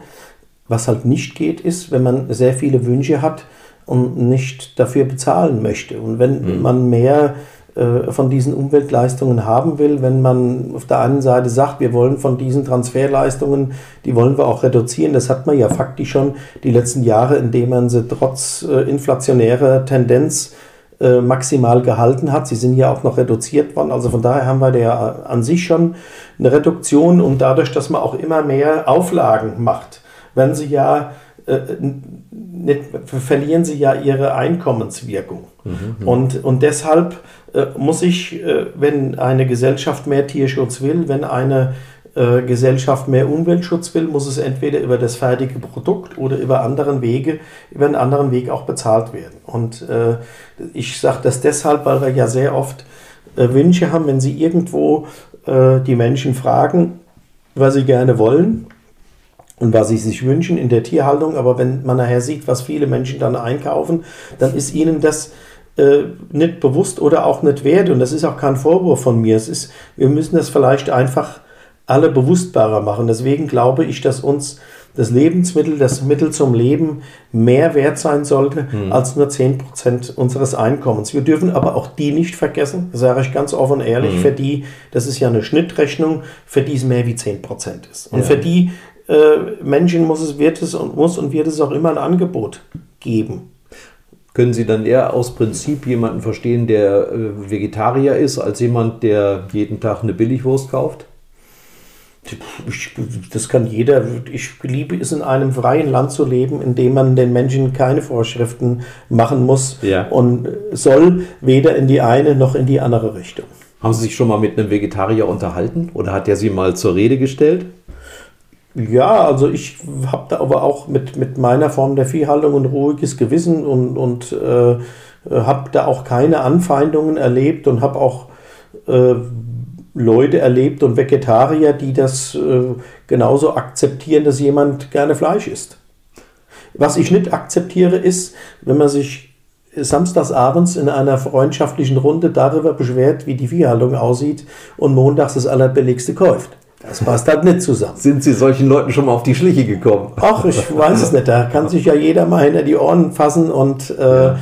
Was halt nicht geht, ist, wenn man sehr viele Wünsche hat und nicht dafür bezahlen möchte. Und wenn man mehr von diesen Umweltleistungen haben will, wenn man auf der einen Seite sagt, wir wollen von diesen Transferleistungen, die wollen wir auch reduzieren. Das hat man ja faktisch schon die letzten Jahre, indem man sie trotz inflationärer Tendenz maximal gehalten hat. Sie sind ja auch noch reduziert worden. Also von daher haben wir da an sich schon eine Reduktion und dadurch, dass man auch immer mehr Auflagen macht, wenn sie ja nicht, verlieren sie ja ihre Einkommenswirkung. Und deshalb muss ich, wenn eine Gesellschaft mehr Tierschutz will, wenn eine Gesellschaft mehr Umweltschutz will, muss es entweder über das fertige Produkt oder über einen anderen Weg auch bezahlt werden. Und ich sage das deshalb, weil wir ja sehr oft Wünsche haben, wenn sie irgendwo die Menschen fragen, was sie gerne wollen und was sie sich wünschen in der Tierhaltung. Aber wenn man nachher sieht, was viele Menschen dann einkaufen, dann ist ihnen das nicht bewusst oder auch nicht wert. Und das ist auch kein Vorwurf von mir. Es ist, wir müssen das vielleicht einfach alle bewusstbarer machen. Deswegen glaube ich, dass uns das Lebensmittel, das Mittel zum Leben mehr wert sein sollte als nur 10% unseres Einkommens. Wir dürfen aber auch die nicht vergessen, das sage ich ganz offen und ehrlich, für die, das ist ja eine Schnittrechnung, für die es mehr wie 10% ist. Und für die Menschen wird es auch immer ein Angebot geben. Können Sie dann eher aus Prinzip jemanden verstehen, der Vegetarier ist, als jemand, der jeden Tag eine Billigwurst kauft? Das kann jeder. Ich liebe es, in einem freien Land zu leben, in dem man den Menschen keine Vorschriften machen muss und soll, weder in die eine noch in die andere Richtung. Haben Sie sich schon mal mit einem Vegetarier unterhalten oder hat der Sie mal zur Rede gestellt? Ja, also ich habe da aber auch mit meiner Form der Viehhaltung ein ruhiges Gewissen und habe da auch keine Anfeindungen erlebt und habe auch Leute erlebt und Vegetarier, die das genauso akzeptieren, dass jemand gerne Fleisch isst. Was ich nicht akzeptiere, ist, wenn man sich samstagsabends in einer freundschaftlichen Runde darüber beschwert, wie die Viehhaltung aussieht und montags das Allerbilligste kauft. Das passt halt nicht zusammen. Sind Sie solchen Leuten schon mal auf die Schliche gekommen? Ach, ich weiß es nicht. Da kann sich ja jeder mal hinter die Ohren fassen. Und, aber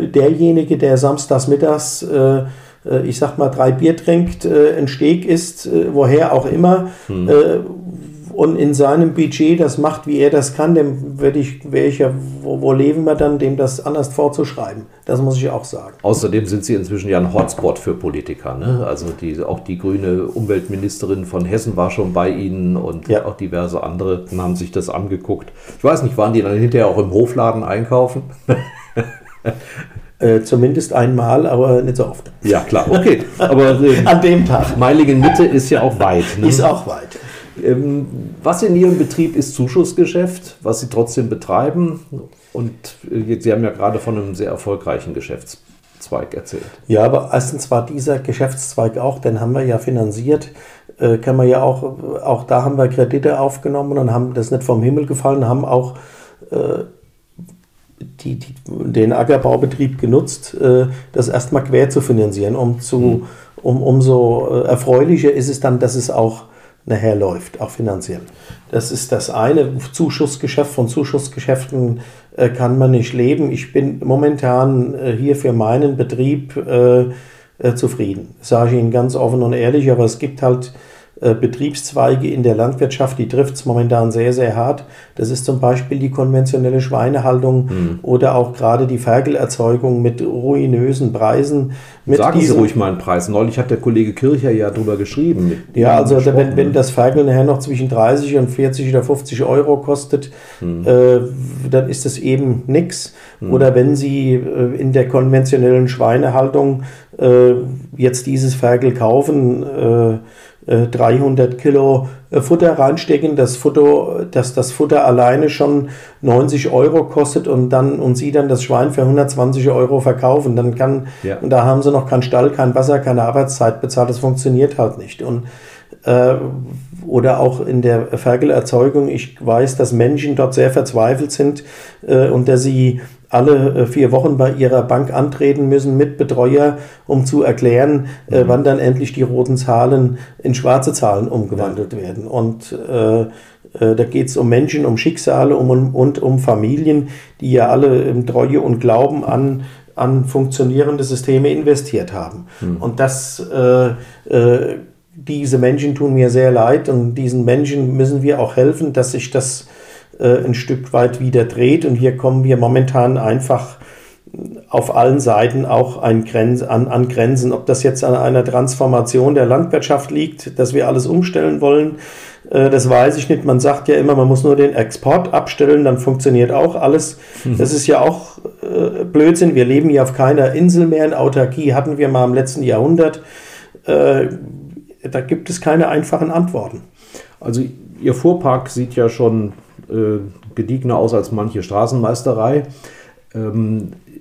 derjenige, der samstags mittags, ich sag mal, 3 Bier trinkt, ein Steak isst, woher auch immer, und in seinem Budget das macht, wie er das kann, dem würde ich, wo leben wir dann, dem das anders vorzuschreiben. Das muss ich auch sagen. Außerdem sind Sie inzwischen ja ein Hotspot für Politiker, ne? Also auch die grüne Umweltministerin von Hessen war schon bei Ihnen und ja, auch diverse andere haben sich das angeguckt. Ich weiß nicht, waren die dann hinterher auch im Hofladen einkaufen? Zumindest einmal, aber nicht so oft. Ja, klar, okay. Aber an dem Tag. Meiligen Mitte ist ja auch weit. Ne? Ist auch weit. Was in Ihrem Betrieb ist Zuschussgeschäft, was Sie trotzdem betreiben? Und Sie haben ja gerade von einem sehr erfolgreichen Geschäftszweig erzählt. Ja, aber erstens war dieser Geschäftszweig auch, den haben wir ja finanziert, kann man ja auch da haben wir Kredite aufgenommen und haben das nicht vom Himmel gefallen, haben auch den Ackerbaubetrieb genutzt, das erstmal quer zu finanzieren. Umso erfreulicher ist es dann, dass es auch nachher läuft, auch finanziell. Das ist das eine. Zuschussgeschäft, von Zuschussgeschäften kann man nicht leben. Ich bin momentan hier für meinen Betrieb zufrieden. Das sage ich Ihnen ganz offen und ehrlich, aber es gibt halt Betriebszweige in der Landwirtschaft, die trifft es momentan sehr, sehr hart. Das ist zum Beispiel die konventionelle Schweinehaltung oder auch gerade die Ferkelerzeugung mit ruinösen Preisen. Sagen Sie ruhig mal einen Preis. Neulich hat der Kollege Kircher ja drüber geschrieben. Ja, also wenn das Ferkel nachher noch zwischen 30 und 40 oder 50 Euro kostet, dann ist das eben nichts. Oder wenn Sie in der konventionellen Schweinehaltung jetzt dieses Ferkel kaufen, 300 Kilo Futter reinstecken, dass das Futter alleine schon 90 Euro kostet und Sie dann das Schwein für 120 Euro verkaufen, dann und da haben Sie noch keinen Stall, kein Wasser, keine Arbeitszeit bezahlt, das funktioniert halt nicht. Und oder auch in der Ferkelerzeugung, ich weiß, dass Menschen dort sehr verzweifelt sind und dass sie alle 4 Wochen bei ihrer Bank antreten müssen mit Betreuer, um zu erklären, wann dann endlich die roten Zahlen in schwarze Zahlen umgewandelt werden. Und da geht es um Menschen, um Schicksale und um Familien, die ja alle in Treue und Glauben an funktionierende Systeme investiert haben. Und diese Menschen tun mir sehr leid und diesen Menschen müssen wir auch helfen, dass sich das ein Stück weit wieder dreht. Und hier kommen wir momentan einfach auf allen Seiten auch an Grenzen. Ob das jetzt an einer Transformation der Landwirtschaft liegt, dass wir alles umstellen wollen, das weiß ich nicht. Man sagt ja immer, man muss nur den Export abstellen, dann funktioniert auch alles. Das ist ja auch Blödsinn. Wir leben ja auf keiner Insel mehr. In Autarkie hatten wir mal im letzten Jahrhundert. Da gibt es keine einfachen Antworten. Also Ihr Fuhrpark sieht ja schon gediegener aus als manche Straßenmeisterei.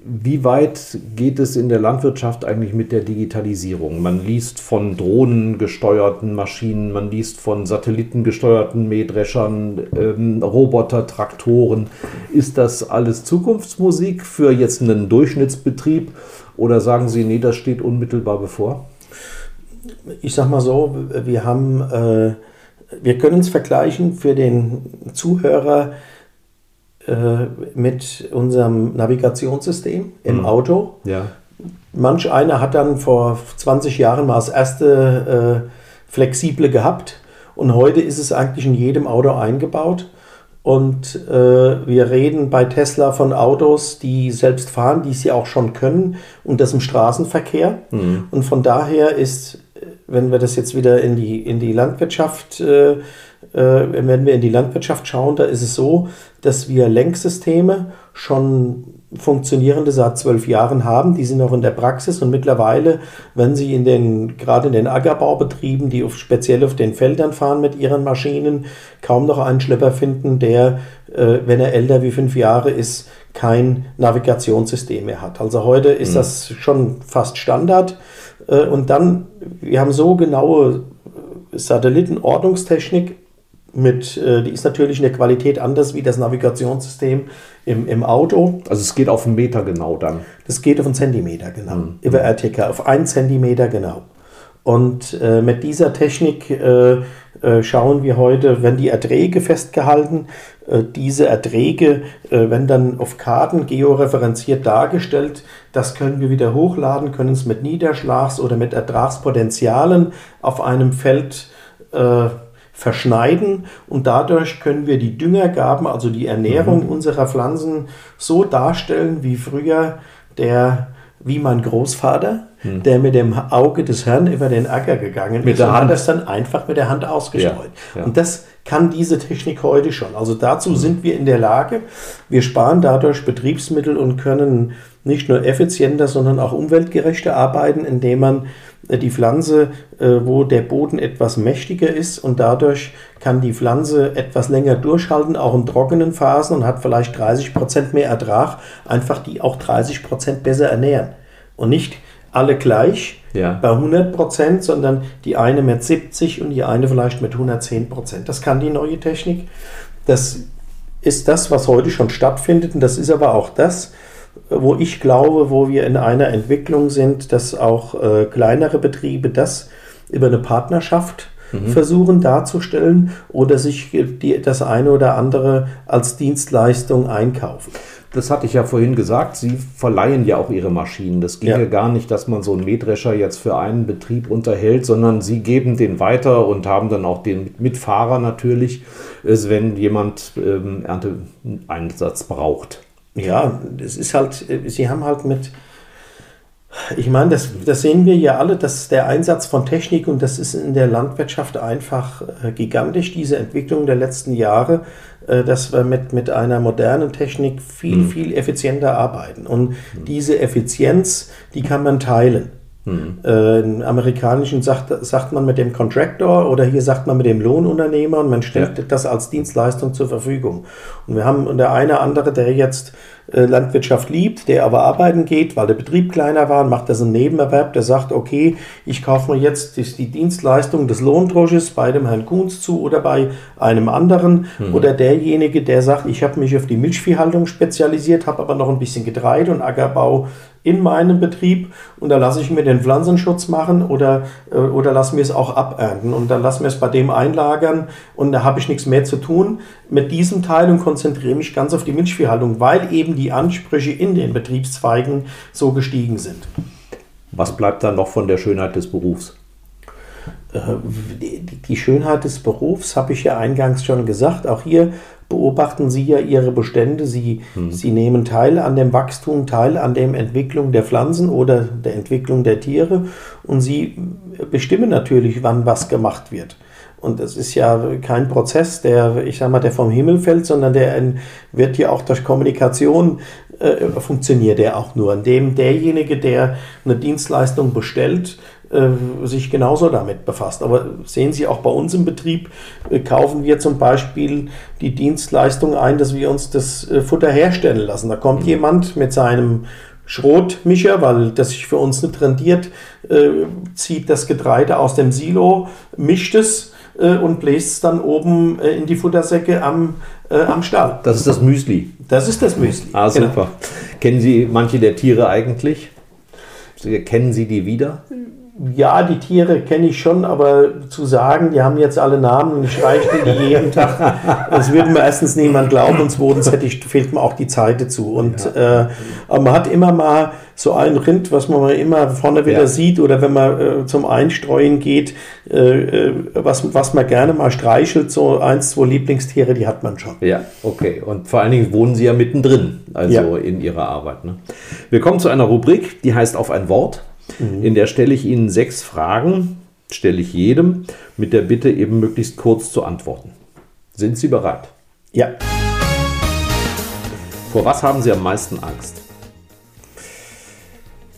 Wie weit geht es in der Landwirtschaft eigentlich mit der Digitalisierung? Man liest von drohnengesteuerten Maschinen, man liest von satellitengesteuerten Mähdreschern, Roboter, Traktoren. Ist das alles Zukunftsmusik für jetzt einen Durchschnittsbetrieb? Oder sagen Sie, nee, das steht unmittelbar bevor? Ich sag mal so, wir können es vergleichen für den Zuhörer mit unserem Navigationssystem im Auto. Ja. Manch einer hat dann vor 20 Jahren mal das erste flexible gehabt und heute ist es eigentlich in jedem Auto eingebaut. Und wir reden bei Tesla von Autos, die selbst fahren, die es ja auch schon können und das im Straßenverkehr. Und von daher ist, wenn wir das jetzt wieder in die Landwirtschaft, wenn wir in die Landwirtschaft schauen, da ist es so, dass wir Lenksysteme schon funktionierende seit 12 Jahren haben. Die sind noch in der Praxis und mittlerweile, wenn Sie gerade in den Ackerbaubetrieben, die speziell auf den Feldern fahren mit ihren Maschinen, kaum noch einen Schlepper finden, der, wenn er älter wie 5 Jahre ist, kein Navigationssystem mehr hat. Also heute ist das schon fast Standard. Und dann, wir haben so genaue Satellitenordnungstechnik, die ist natürlich in der Qualität anders wie das Navigationssystem im Auto. Also es geht auf einen Meter genau dann? Das geht auf einen Zentimeter genau, über RTK, auf einen Zentimeter genau. Und mit dieser Technik schauen wir heute, wenn die Erträge festgehalten, diese Erträge werden dann auf Karten georeferenziert dargestellt. Das können wir wieder hochladen, können es mit Niederschlags- oder mit Ertragspotenzialen auf einem Feld verschneiden, und dadurch können wir die Düngergaben, also die Ernährung unserer Pflanzen, so darstellen wie früher wie mein Großvater, der mit dem Auge des Herrn über den Acker gegangen ist und hat das dann einfach mit der Hand ausgestreut. Ja, ja. Und das kann diese Technik heute schon. Also dazu sind wir in der Lage. Wir sparen dadurch Betriebsmittel und können nicht nur effizienter, sondern auch umweltgerechter arbeiten, indem man die Pflanze, wo der Boden etwas mächtiger ist, und dadurch kann die Pflanze etwas länger durchhalten, auch in trockenen Phasen, und hat vielleicht 30% mehr Ertrag, einfach die auch 30% besser ernähren. Und nicht alle gleich bei 100%, sondern die eine mit 70 und die eine vielleicht mit 110%. Das kann die neue Technik. Das ist das, was heute schon stattfindet, und das ist aber auch das, wo ich glaube, wo wir in einer Entwicklung sind, dass auch kleinere Betriebe das über eine Partnerschaft versuchen darzustellen oder sich das eine oder andere als Dienstleistung einkaufen. Das hatte ich ja vorhin gesagt, Sie verleihen ja auch Ihre Maschinen. Das ging ja gar nicht, dass man so einen Mähdrescher jetzt für einen Betrieb unterhält, sondern Sie geben den weiter und haben dann auch den Mitfahrer natürlich, wenn jemand Ernteeinsatz braucht. Ja, das ist halt, Sie haben halt mit, ich meine, das sehen wir ja alle, dass der Einsatz von Technik, und das ist in der Landwirtschaft einfach gigantisch, diese Entwicklung der letzten Jahre, dass wir mit einer modernen Technik viel, viel effizienter arbeiten. Und diese Effizienz, die kann man teilen. Im Amerikanischen sagt man mit dem Contractor, oder hier sagt man mit dem Lohnunternehmer, und man stellt das als Dienstleistung zur Verfügung. Und wir haben der eine andere, der jetzt Landwirtschaft liebt, der aber arbeiten geht, weil der Betrieb kleiner war, und macht das im Nebenerwerb, der sagt, okay, ich kaufe mir jetzt die Dienstleistung des Lohndrusches bei dem Herrn Kunz zu oder bei einem anderen, oder derjenige, der sagt, ich habe mich auf die Milchviehhaltung spezialisiert, habe aber noch ein bisschen Getreide und Ackerbau in meinem Betrieb, und da lasse ich mir den Pflanzenschutz machen oder lasse mir es auch abernten, und dann lasse mir es bei dem einlagern, und da habe ich nichts mehr zu tun mit diesem Teil und konzentriere mich ganz auf die Milchviehhaltung, weil eben die Ansprüche in den Betriebszweigen so gestiegen sind. Was bleibt dann noch von der Schönheit des Berufs? Die Schönheit des Berufs habe ich ja eingangs schon gesagt. Auch hier beobachten Sie ja Ihre Bestände. Sie nehmen teil an dem Wachstum, teil an der Entwicklung der Pflanzen oder der Entwicklung der Tiere, und Sie bestimmen natürlich, wann was gemacht wird. Und das ist ja kein Prozess, der vom Himmel fällt, sondern wird ja auch durch Kommunikation funktioniert, der auch nur, indem derjenige, der eine Dienstleistung bestellt, sich genauso damit befasst. Aber sehen Sie, auch bei uns im Betrieb kaufen wir zum Beispiel die Dienstleistung ein, dass wir uns das Futter herstellen lassen. Da kommt jemand mit seinem Schrotmischer, weil das sich für uns nicht rentiert, zieht das Getreide aus dem Silo, mischt es und bläst es dann oben in die Futtersäcke am Stall. Das ist das Müsli. Das ist das Müsli. Ah, super. Genau. Kennen Sie manche der Tiere eigentlich? Kennen Sie die wieder? Ja, die Tiere kenne ich schon, aber zu sagen, die haben jetzt alle Namen und ich reiche die jeden Tag, das würde mir erstens niemand glauben, und zweitens fehlt mir auch die Zeit dazu. Und aber man hat immer mal so ein Rind, was man immer vorne wieder sieht, oder wenn man zum Einstreuen geht, was man gerne mal streichelt, so 1, 2 Lieblingstiere, die hat man schon. Ja, okay. Und vor allen Dingen wohnen Sie ja mittendrin, in Ihrer Arbeit. Ne? Wir kommen zu einer Rubrik, die heißt Auf ein Wort. In der stelle ich Ihnen 6 Fragen, stelle ich jedem, mit der Bitte eben möglichst kurz zu antworten. Sind Sie bereit? Ja. Vor was haben Sie am meisten Angst?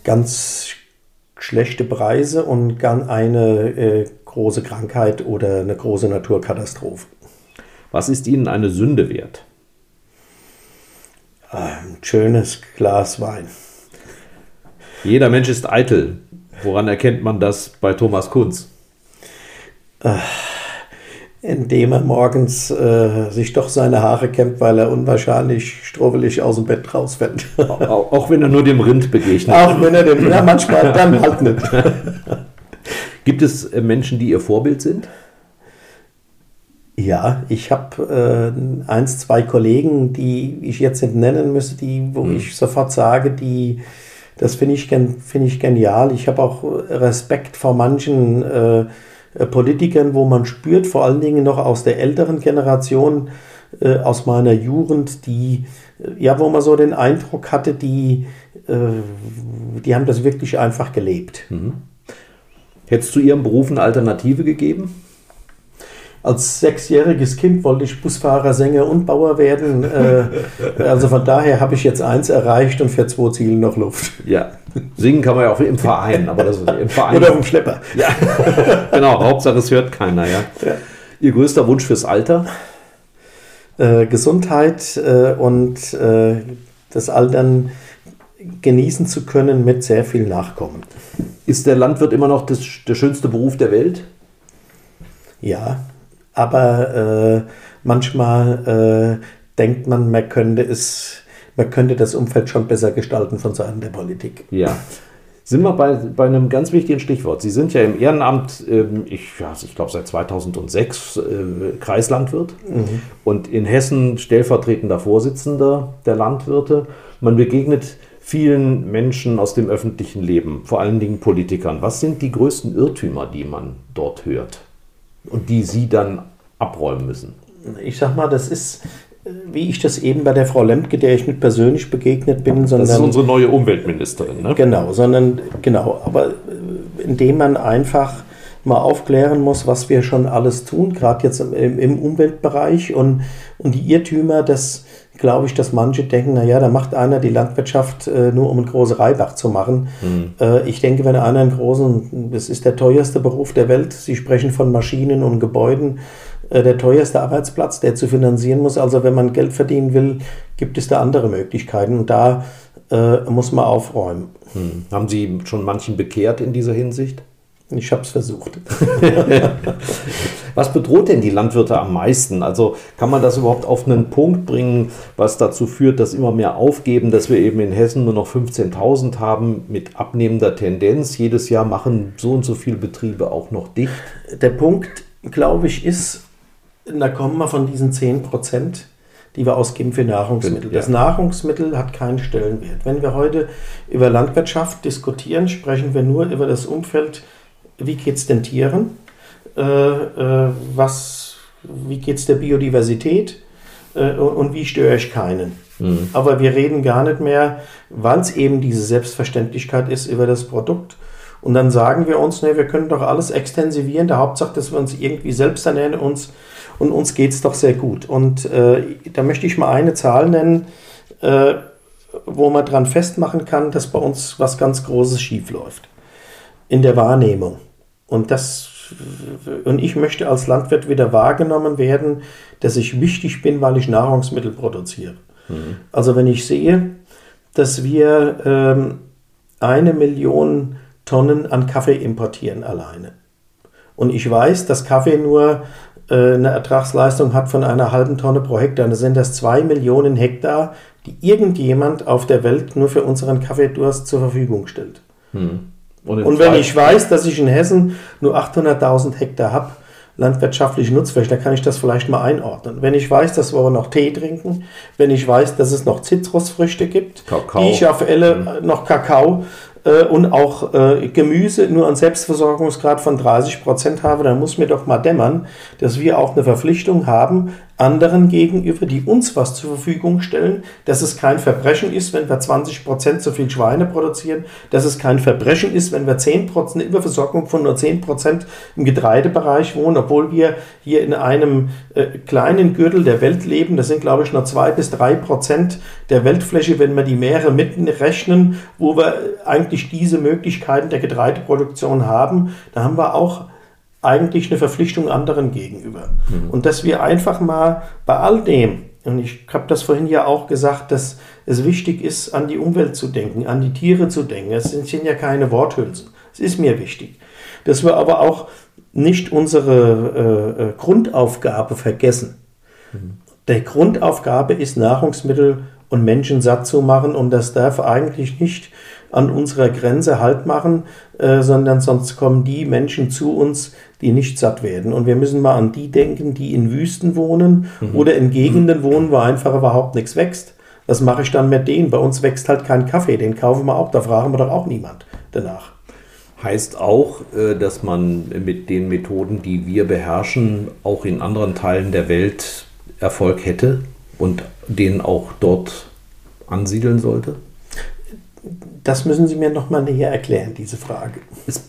Ganz schlechte Preise und dann eine große Krankheit oder eine große Naturkatastrophe. Was ist Ihnen eine Sünde wert? Ein schönes Glas Wein. Jeder Mensch ist eitel. Woran erkennt man das bei Thomas Kunz? Indem er morgens sich doch seine Haare kämmt, weil er unwahrscheinlich strubbelig aus dem Bett rausfällt. Auch wenn er nur dem Rind begegnet. Auch wenn er dem, ja, manchmal dann halt nicht. Gibt es Menschen, die Ihr Vorbild sind? Ja, ich habe 1, 2 Kollegen, die ich jetzt nicht nennen müsste, wo ich sofort sage, das finde ich genial. Ich habe auch Respekt vor manchen Politikern, wo man spürt, vor allen Dingen noch aus der älteren Generation, aus meiner Jugend, wo man so den Eindruck hatte, die haben das wirklich einfach gelebt. Mhm. Hättest du Ihrem Beruf eine Alternative gegeben? Als 6-jähriges Kind wollte ich Busfahrer, Sänger und Bauer werden. Also von daher habe ich jetzt 1 erreicht und für 2 Ziele noch Luft. Ja, singen kann man ja auch im Verein, aber das ist im Verein. Oder auf dem Schlepper. Ja, genau. Hauptsache es hört keiner. Ja. Ja. Ihr größter Wunsch fürs Alter? Gesundheit und das Altern genießen zu können mit sehr viel Nachkommen. Ist der Landwirt immer noch der schönste Beruf der Welt? Ja. Aber manchmal denkt man, man könnte das Umfeld schon besser gestalten von Seiten der Politik. Ja, sind wir bei einem ganz wichtigen Stichwort. Sie sind ja im Ehrenamt, ich glaube seit 2006 Kreislandwirt und in Hessen stellvertretender Vorsitzender der Landwirte. Man begegnet vielen Menschen aus dem öffentlichen Leben, vor allen Dingen Politikern. Was sind die größten Irrtümer, die man dort hört? Und die Sie dann abräumen müssen. Ich sag mal, das ist, wie ich das eben bei der Frau Lemke, der ich nicht persönlich begegnet bin, sondern... Das ist unsere neue Umweltministerin, ne? Genau, aber indem man einfach mal aufklären muss, was wir schon alles tun, gerade jetzt im Umweltbereich und die Irrtümer, das glaube ich, dass manche denken, naja, da macht einer die Landwirtschaft nur, um einen großen Reibach zu machen. Ich denke, wenn einer einen großen, das ist der teuerste Beruf der Welt, Sie sprechen von Maschinen und Gebäuden, der teuerste Arbeitsplatz, der zu finanzieren muss. Also wenn man Geld verdienen will, gibt es da andere Möglichkeiten und da muss man aufräumen. Haben Sie schon manchen bekehrt in dieser Hinsicht? Ich habe es versucht. Was bedroht denn die Landwirte am meisten? Also kann man das überhaupt auf einen Punkt bringen, was dazu führt, dass immer mehr aufgeben, dass wir eben in Hessen nur noch 15.000 haben mit abnehmender Tendenz. Jedes Jahr machen so und so viele Betriebe auch noch dicht. Der Punkt, glaube ich, ist, da kommen wir von diesen 10%, die wir ausgeben für Nahrungsmittel. Ja. Das Nahrungsmittel hat keinen Stellenwert. Wenn wir heute über Landwirtschaft diskutieren, sprechen wir nur über das Umfeld. Wie geht es den Tieren? Wie geht es der Biodiversität? Und wie störe ich keinen? Aber wir reden gar nicht mehr, weil es eben diese Selbstverständlichkeit ist über das Produkt. Und dann sagen wir uns, nee, wir können doch alles extensivieren. Der Hauptsache, dass wir uns irgendwie selbst ernähren und uns geht es doch sehr gut. Und da möchte ich mal eine Zahl nennen, wo man dran festmachen kann, dass bei uns was ganz Großes schief läuft. In der Wahrnehmung. Und ich möchte als Landwirt wieder wahrgenommen werden, dass ich wichtig bin, weil ich Nahrungsmittel produziere. Also wenn ich sehe, dass wir 1 Million Tonnen an Kaffee importieren alleine. Und ich weiß, dass Kaffee nur eine Ertragsleistung hat von 1,5 Tonne pro Hektar. Das sind das 2 Millionen Hektar, die irgendjemand auf der Welt nur für unseren Kaffeedurst zur Verfügung stellt. Und wenn ich weiß, dass ich in Hessen nur 800.000 Hektar habe, landwirtschaftlich Nutzfläche, dann kann ich das vielleicht mal einordnen. Wenn ich weiß, dass wir aber noch Tee trinken, wenn ich weiß, dass es noch Zitrusfrüchte gibt, Kakao. Die ich auf Elle, noch Kakao und auch Gemüse nur einen Selbstversorgungsgrad von 30% habe, dann muss mir doch mal dämmern, dass wir auch eine Verpflichtung haben, anderen gegenüber, die uns was zur Verfügung stellen, dass es kein Verbrechen ist, wenn wir 20% so viel Schweine produzieren, dass es kein Verbrechen ist, wenn wir 10% eine Überversorgung von nur 10% im Getreidebereich wohnen, obwohl wir hier in einem kleinen Gürtel der Welt leben. Das sind, glaube ich, nur 2 bis 3% der Weltfläche, wenn wir die Meere mitrechnen, wo wir eigentlich diese Möglichkeiten der Getreideproduktion haben. Da haben wir auch eigentlich eine Verpflichtung anderen gegenüber. Und dass wir einfach mal bei all dem, und ich habe das vorhin ja auch gesagt, dass es wichtig ist, an die Umwelt zu denken, an die Tiere zu denken. Es sind ja keine Worthülsen. Das ist mir wichtig. Dass wir aber auch nicht unsere Grundaufgabe vergessen. Mhm. Die Grundaufgabe ist, Nahrungsmittel und Menschen satt zu machen, und das darf eigentlich nicht an unserer Grenze Halt machen, sondern sonst kommen die Menschen zu uns, die nicht satt werden. Und wir müssen mal an die denken, die in Wüsten wohnen oder in Gegenden wohnen, wo einfach überhaupt nichts wächst. Was mache ich dann mit denen? Bei uns wächst halt kein Kaffee, den kaufen wir auch, da fragen wir doch auch niemand danach. Heißt auch, dass man mit den Methoden, die wir beherrschen, auch in anderen Teilen der Welt Erfolg hätte und den auch dort ansiedeln sollte? Das müssen Sie mir noch mal näher erklären, diese Frage.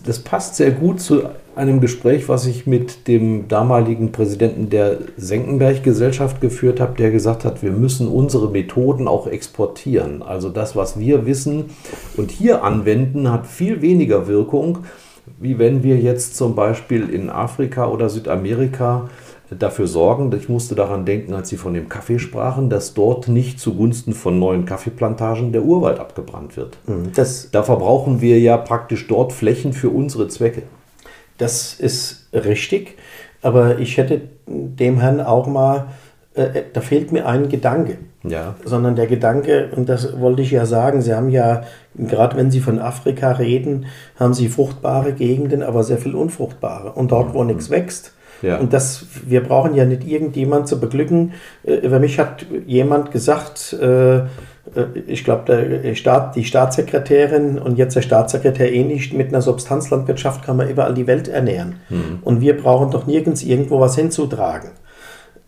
Das passt sehr gut zu einem Gespräch, was ich mit dem damaligen Präsidenten der Senckenberg-Gesellschaft geführt habe, der gesagt hat, wir müssen unsere Methoden auch exportieren. Also das, was wir wissen und hier anwenden, hat viel weniger Wirkung, wie wenn wir jetzt zum Beispiel in Afrika oder Südamerika dafür sorgen. Ich musste daran denken, als Sie von dem Kaffee sprachen, dass dort nicht zugunsten von neuen Kaffeeplantagen der Urwald abgebrannt wird. Da verbrauchen wir ja praktisch dort Flächen für unsere Zwecke. Das ist richtig, aber ich hätte dem Herrn auch mal, da fehlt mir ein Gedanke. Ja. Sondern der Gedanke, und das wollte ich ja sagen, Sie haben ja, gerade wenn Sie von Afrika reden, haben Sie fruchtbare Gegenden, aber sehr viel unfruchtbare. Und dort, wo nichts wächst, ja. Und das, wir brauchen ja nicht irgendjemand zu beglücken. Über mich hat jemand gesagt, ich glaube, die Staatssekretärin und jetzt der Staatssekretär ähnlich, mit einer Substanzlandwirtschaft kann man überall die Welt ernähren. Und wir brauchen doch nirgends irgendwo was hinzutragen.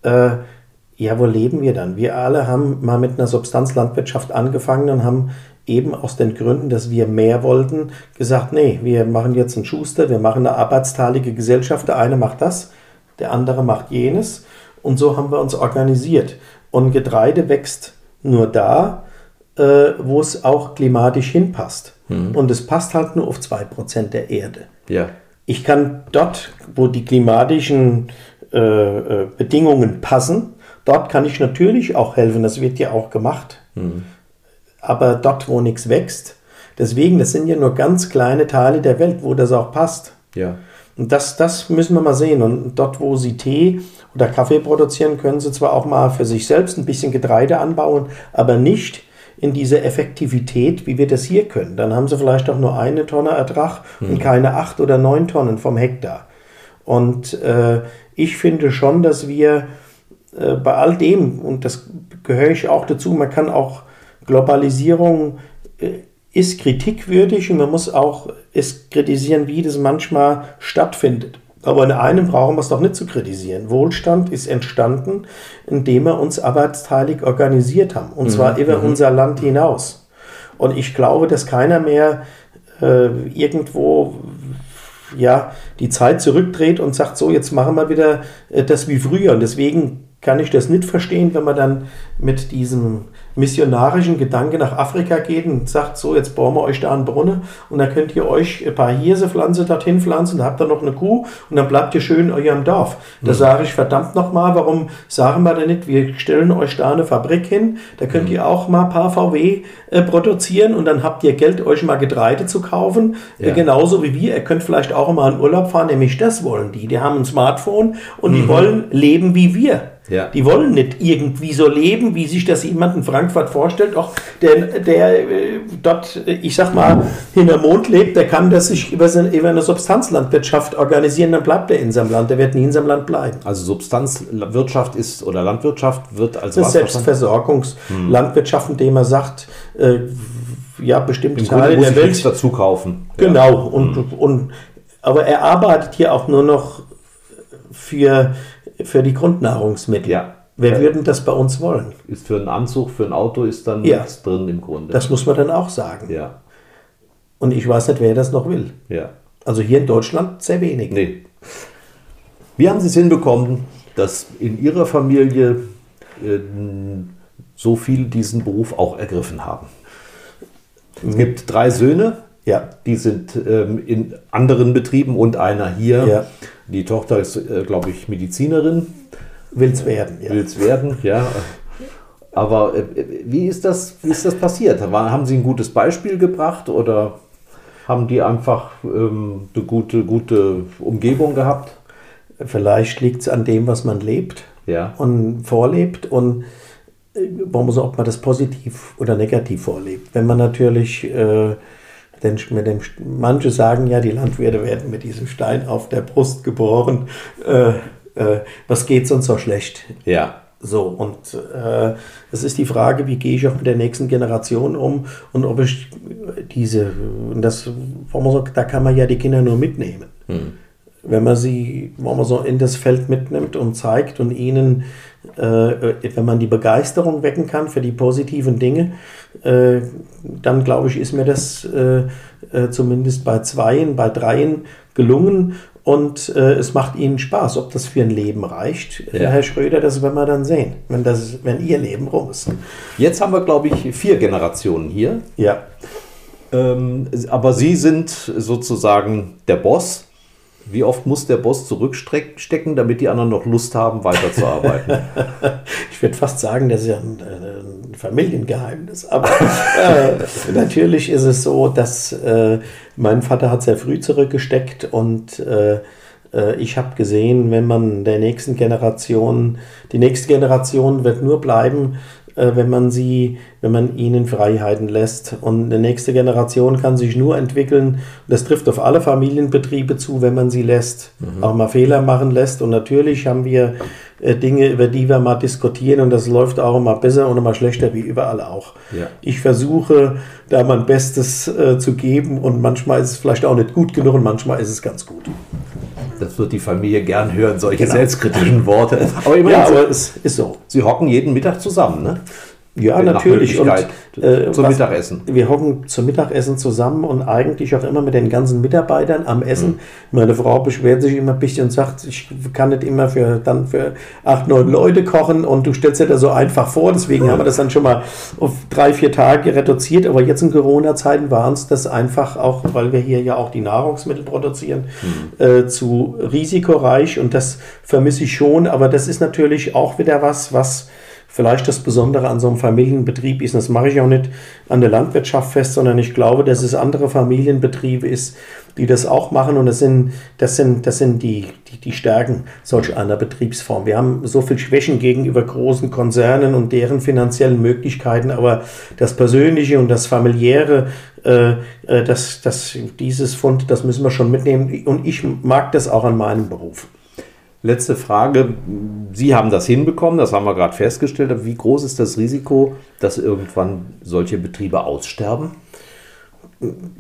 Ja, wo leben wir dann? Wir alle haben mal mit einer Substanzlandwirtschaft angefangen und haben eben aus den Gründen, dass wir mehr wollten, gesagt, nee, wir machen jetzt einen Schuster, wir machen eine arbeitsteilige Gesellschaft, der eine macht das, der andere macht jenes, und so haben wir uns organisiert. Und Getreide wächst nur da, wo es auch klimatisch hinpasst. Und es passt halt nur auf 2% der Erde. Ja. Ich kann dort, wo die klimatischen Bedingungen passen, dort kann ich natürlich auch helfen, das wird ja auch gemacht. Aber dort, wo nichts wächst, deswegen, das sind ja nur ganz kleine Teile der Welt, wo das auch passt. Ja. Und das müssen wir mal sehen. Und dort, wo Sie Tee oder Kaffee produzieren, können Sie zwar auch mal für sich selbst ein bisschen Getreide anbauen, aber nicht in dieser Effektivität, wie wir das hier können. Dann haben Sie vielleicht auch nur 1 Tonne Ertrag und keine 8 oder 9 Tonnen vom Hektar. Und ich finde schon, dass wir bei all dem, und das gehöre ich auch dazu, man kann auch, Globalisierung ist kritikwürdig, und man muss auch es kritisieren, wie das manchmal stattfindet. Aber in einem brauchen wir es doch nicht zu kritisieren. Wohlstand ist entstanden, indem wir uns arbeitsteilig organisiert haben. Und zwar über unser Land hinaus. Und ich glaube, dass keiner mehr irgendwo die Zeit zurückdreht und sagt, so, jetzt machen wir wieder das wie früher. Und deswegen kann ich das nicht verstehen, wenn man dann mit diesem missionarischen Gedanke nach Afrika geht und sagt, so, jetzt bauen wir euch da einen Brunnen und dann könnt ihr euch ein paar Hirsepflanze dorthin pflanzen, habt dann noch eine Kuh und dann bleibt ihr schön in eurem Dorf. Da sage ich, verdammt nochmal, warum sagen wir denn nicht, wir stellen euch da eine Fabrik hin, da könnt ihr auch mal ein paar VW produzieren und dann habt ihr Geld, euch mal Getreide zu kaufen. Ja. Genauso wie wir, ihr könnt vielleicht auch mal in Urlaub fahren, nämlich das wollen die. Die haben ein Smartphone und die wollen leben wie wir. Ja. Die wollen nicht irgendwie so leben, wie sich das jemand in Frankfurt vorstellt. Auch der dort, ich sag mal, hinter Mond lebt, der kann das sich über eine Substanzlandwirtschaft organisieren, dann bleibt er in seinem Land, der wird nie in seinem Land bleiben. Also Substanzwirtschaft ist, oder Landwirtschaft wird als was? Selbstversorgungslandwirtschaft, indem man sagt, bestimmte Teile der Welt dazu kaufen. Genau. Ja. Aber er arbeitet hier auch nur noch für die Grundnahrungsmittel. Ja. Wer würden das bei uns wollen? Ist für einen Anzug, für ein Auto ist dann nichts drin im Grunde. Das muss man dann auch sagen. Ja. Und ich weiß nicht, wer das noch will. Ja. Also hier in Deutschland sehr wenig. Nee. Wie haben Sie es hinbekommen, dass in Ihrer Familie so viele diesen Beruf auch ergriffen haben? Es gibt 3 Söhne. Ja. Die sind in anderen Betrieben und einer hier. Ja. Die Tochter ist, glaube ich, Medizinerin. Will's werden, ja. Will's werden, ja. Aber wie ist das passiert? Haben Sie ein gutes Beispiel gebracht? Oder? haben die einfach eine gute Umgebung gehabt? Vielleicht liegt es an dem, was man lebt, ja, und vorlebt, und man muss auch, ob man das positiv oder negativ vorlebt. Wenn man natürlich, manche sagen ja, die Landwirte werden mit diesem Stein auf der Brust geboren, was geht's uns so schlecht? Ja. So, und es ist die Frage, wie gehe ich auch mit der nächsten Generation um, und ob ich da kann man ja die Kinder nur mitnehmen. Hm. Wenn man sie in das Feld mitnimmt und zeigt und ihnen, wenn man die Begeisterung wecken kann für die positiven Dinge, dann glaube ich, ist mir das zumindest bei Zweien, bei Dreien gelungen, und es macht ihnen Spaß. Ob das für ein Leben reicht, ja, Herr Schröder, das werden wir dann sehen, wenn ihr Leben rum ist. Jetzt haben wir, glaube ich, 4 Generationen hier. Ja. Aber Sie sind sozusagen der Boss. Wie oft muss der Boss zurückstecken, damit die anderen noch Lust haben, weiterzuarbeiten? Ich würde fast sagen, das ist ja ein Familiengeheimnis. Aber natürlich ist es so, dass mein Vater hat sehr früh zurückgesteckt, und ich habe gesehen, wenn man der nächsten Generation, die nächste Generation wird nur bleiben, wenn man ihnen Freiheiten lässt. Und die nächste Generation kann sich nur entwickeln, das trifft auf alle Familienbetriebe zu, wenn man sie lässt, auch mal Fehler machen lässt. Und natürlich haben wir Dinge, über die wir mal diskutieren, und das läuft auch immer besser und immer schlechter, wie überall auch. Ja. Ich versuche, da mein Bestes zu geben, und manchmal ist es vielleicht auch nicht gut genug und manchmal ist es ganz gut. Das wird die Familie gern hören, solche selbstkritischen Worte. Aber immerhin, ja, aber es ist so. Sie hocken jeden Mittag zusammen, ne? Ja, natürlich. Und, zum Mittagessen. Wir hocken zum Mittagessen zusammen, und eigentlich auch immer mit den ganzen Mitarbeitern am Essen. Mhm. Meine Frau beschwert sich immer ein bisschen und sagt, ich kann nicht immer für 8, 9 Leute kochen, und du stellst dir das so einfach vor. Deswegen haben wir das dann schon mal auf 3, 4 Tage reduziert. Aber jetzt in Corona-Zeiten war uns das einfach auch, weil wir hier ja auch die Nahrungsmittel produzieren, zu risikoreich, und das vermisse ich schon. Aber das ist natürlich auch wieder was vielleicht das Besondere an so einem Familienbetrieb ist, das mache ich auch nicht an der Landwirtschaft fest, sondern ich glaube, dass es andere Familienbetriebe ist, die das auch machen, und das sind die Stärken solch einer Betriebsform. Wir haben so viel Schwächen gegenüber großen Konzernen und deren finanziellen Möglichkeiten, aber das Persönliche und das Familiäre, dieses Fund, das müssen wir schon mitnehmen, und ich mag das auch an meinem Beruf. Letzte Frage. Sie haben das hinbekommen, das haben wir gerade festgestellt. Aber wie groß ist das Risiko, dass irgendwann solche Betriebe aussterben?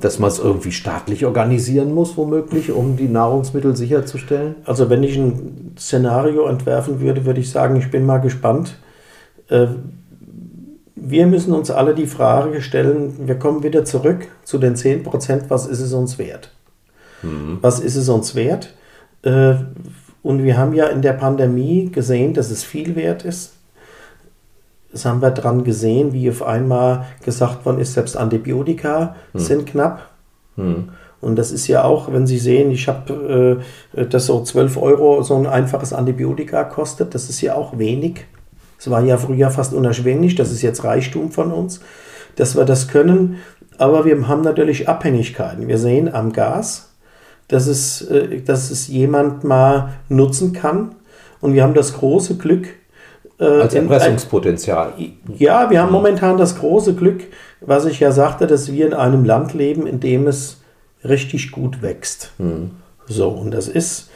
Dass man es irgendwie staatlich organisieren muss, womöglich, um die Nahrungsmittel sicherzustellen? Also wenn ich ein Szenario entwerfen würde, würde ich sagen, ich bin mal gespannt. Wir müssen uns alle die Frage stellen, wir kommen wieder zurück zu den 10%, was ist es uns wert? Was ist es uns wert? Und wir haben ja in der Pandemie gesehen, dass es viel wert ist. Das haben wir dran gesehen, wie auf einmal gesagt worden ist, selbst Antibiotika sind knapp. Hm. Und das ist ja auch, wenn Sie sehen, ich habe das so 12 € so ein einfaches Antibiotika kostet, das ist ja auch wenig. Es war ja früher fast unerschwinglich, das ist jetzt Reichtum von uns, dass wir das können. Aber wir haben natürlich Abhängigkeiten. Wir sehen am Gas, dass es jemand mal nutzen kann. Und wir haben das große Glück... Als Erpressungspotenzial. Ja, wir haben momentan das große Glück, was ich ja sagte, dass wir in einem Land leben, in dem es richtig gut wächst. Mhm. So, und das ist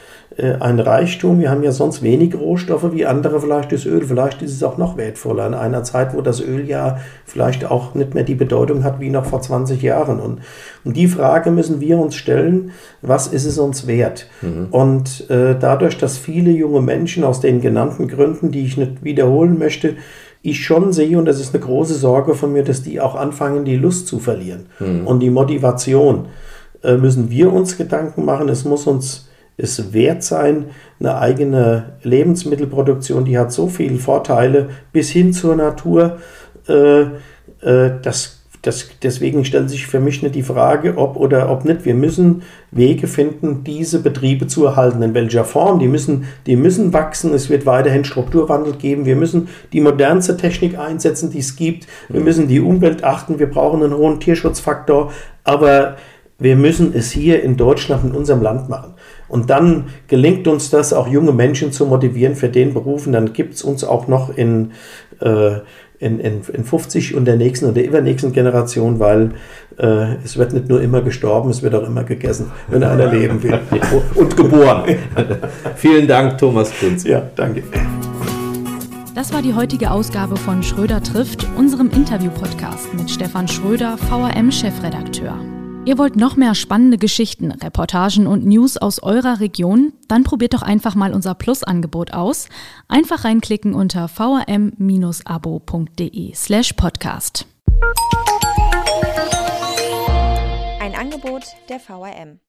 ein Reichtum. Wir haben ja sonst wenig Rohstoffe wie andere, vielleicht das Öl. Vielleicht ist es auch noch wertvoller in einer Zeit, wo das Öl ja vielleicht auch nicht mehr die Bedeutung hat wie noch vor 20 Jahren. Und die Frage müssen wir uns stellen, was ist es uns wert? Mhm. Und dadurch, dass viele junge Menschen aus den genannten Gründen, die ich nicht wiederholen möchte, ich schon sehe, und das ist eine große Sorge von mir, dass die auch anfangen, die Lust zu verlieren und die Motivation. Müssen wir uns Gedanken machen, es muss uns es wert sein, eine eigene Lebensmittelproduktion, die hat so viele Vorteile bis hin zur Natur, deswegen stellt sich für mich nicht die Frage, ob oder ob nicht. Wir müssen Wege finden, diese Betriebe zu erhalten. In welcher Form? Die müssen wachsen. Es wird weiterhin Strukturwandel geben. Wir müssen die modernste Technik einsetzen, die es gibt. Wir müssen die Umwelt achten. Wir brauchen einen hohen Tierschutzfaktor. Aber Wir müssen es hier in Deutschland, in unserem Land machen. Und dann gelingt uns das, auch junge Menschen zu motivieren für den Beruf. Und dann gibt es uns auch noch in 50 und der nächsten und der übernächsten Generation, weil es wird nicht nur immer gestorben, es wird auch immer gegessen, wenn einer leben will. Und geboren. Vielen Dank, Thomas Kunz. Ja, danke. Das war die heutige Ausgabe von Schröder trifft, unserem Interview-Podcast mit Stefan Schröder, VRM-Chefredakteur. Ihr wollt noch mehr spannende Geschichten, Reportagen und News aus eurer Region? Dann probiert doch einfach mal unser Plus-Angebot aus. Einfach reinklicken unter vrm-abo.de/podcast. Ein Angebot der VRM.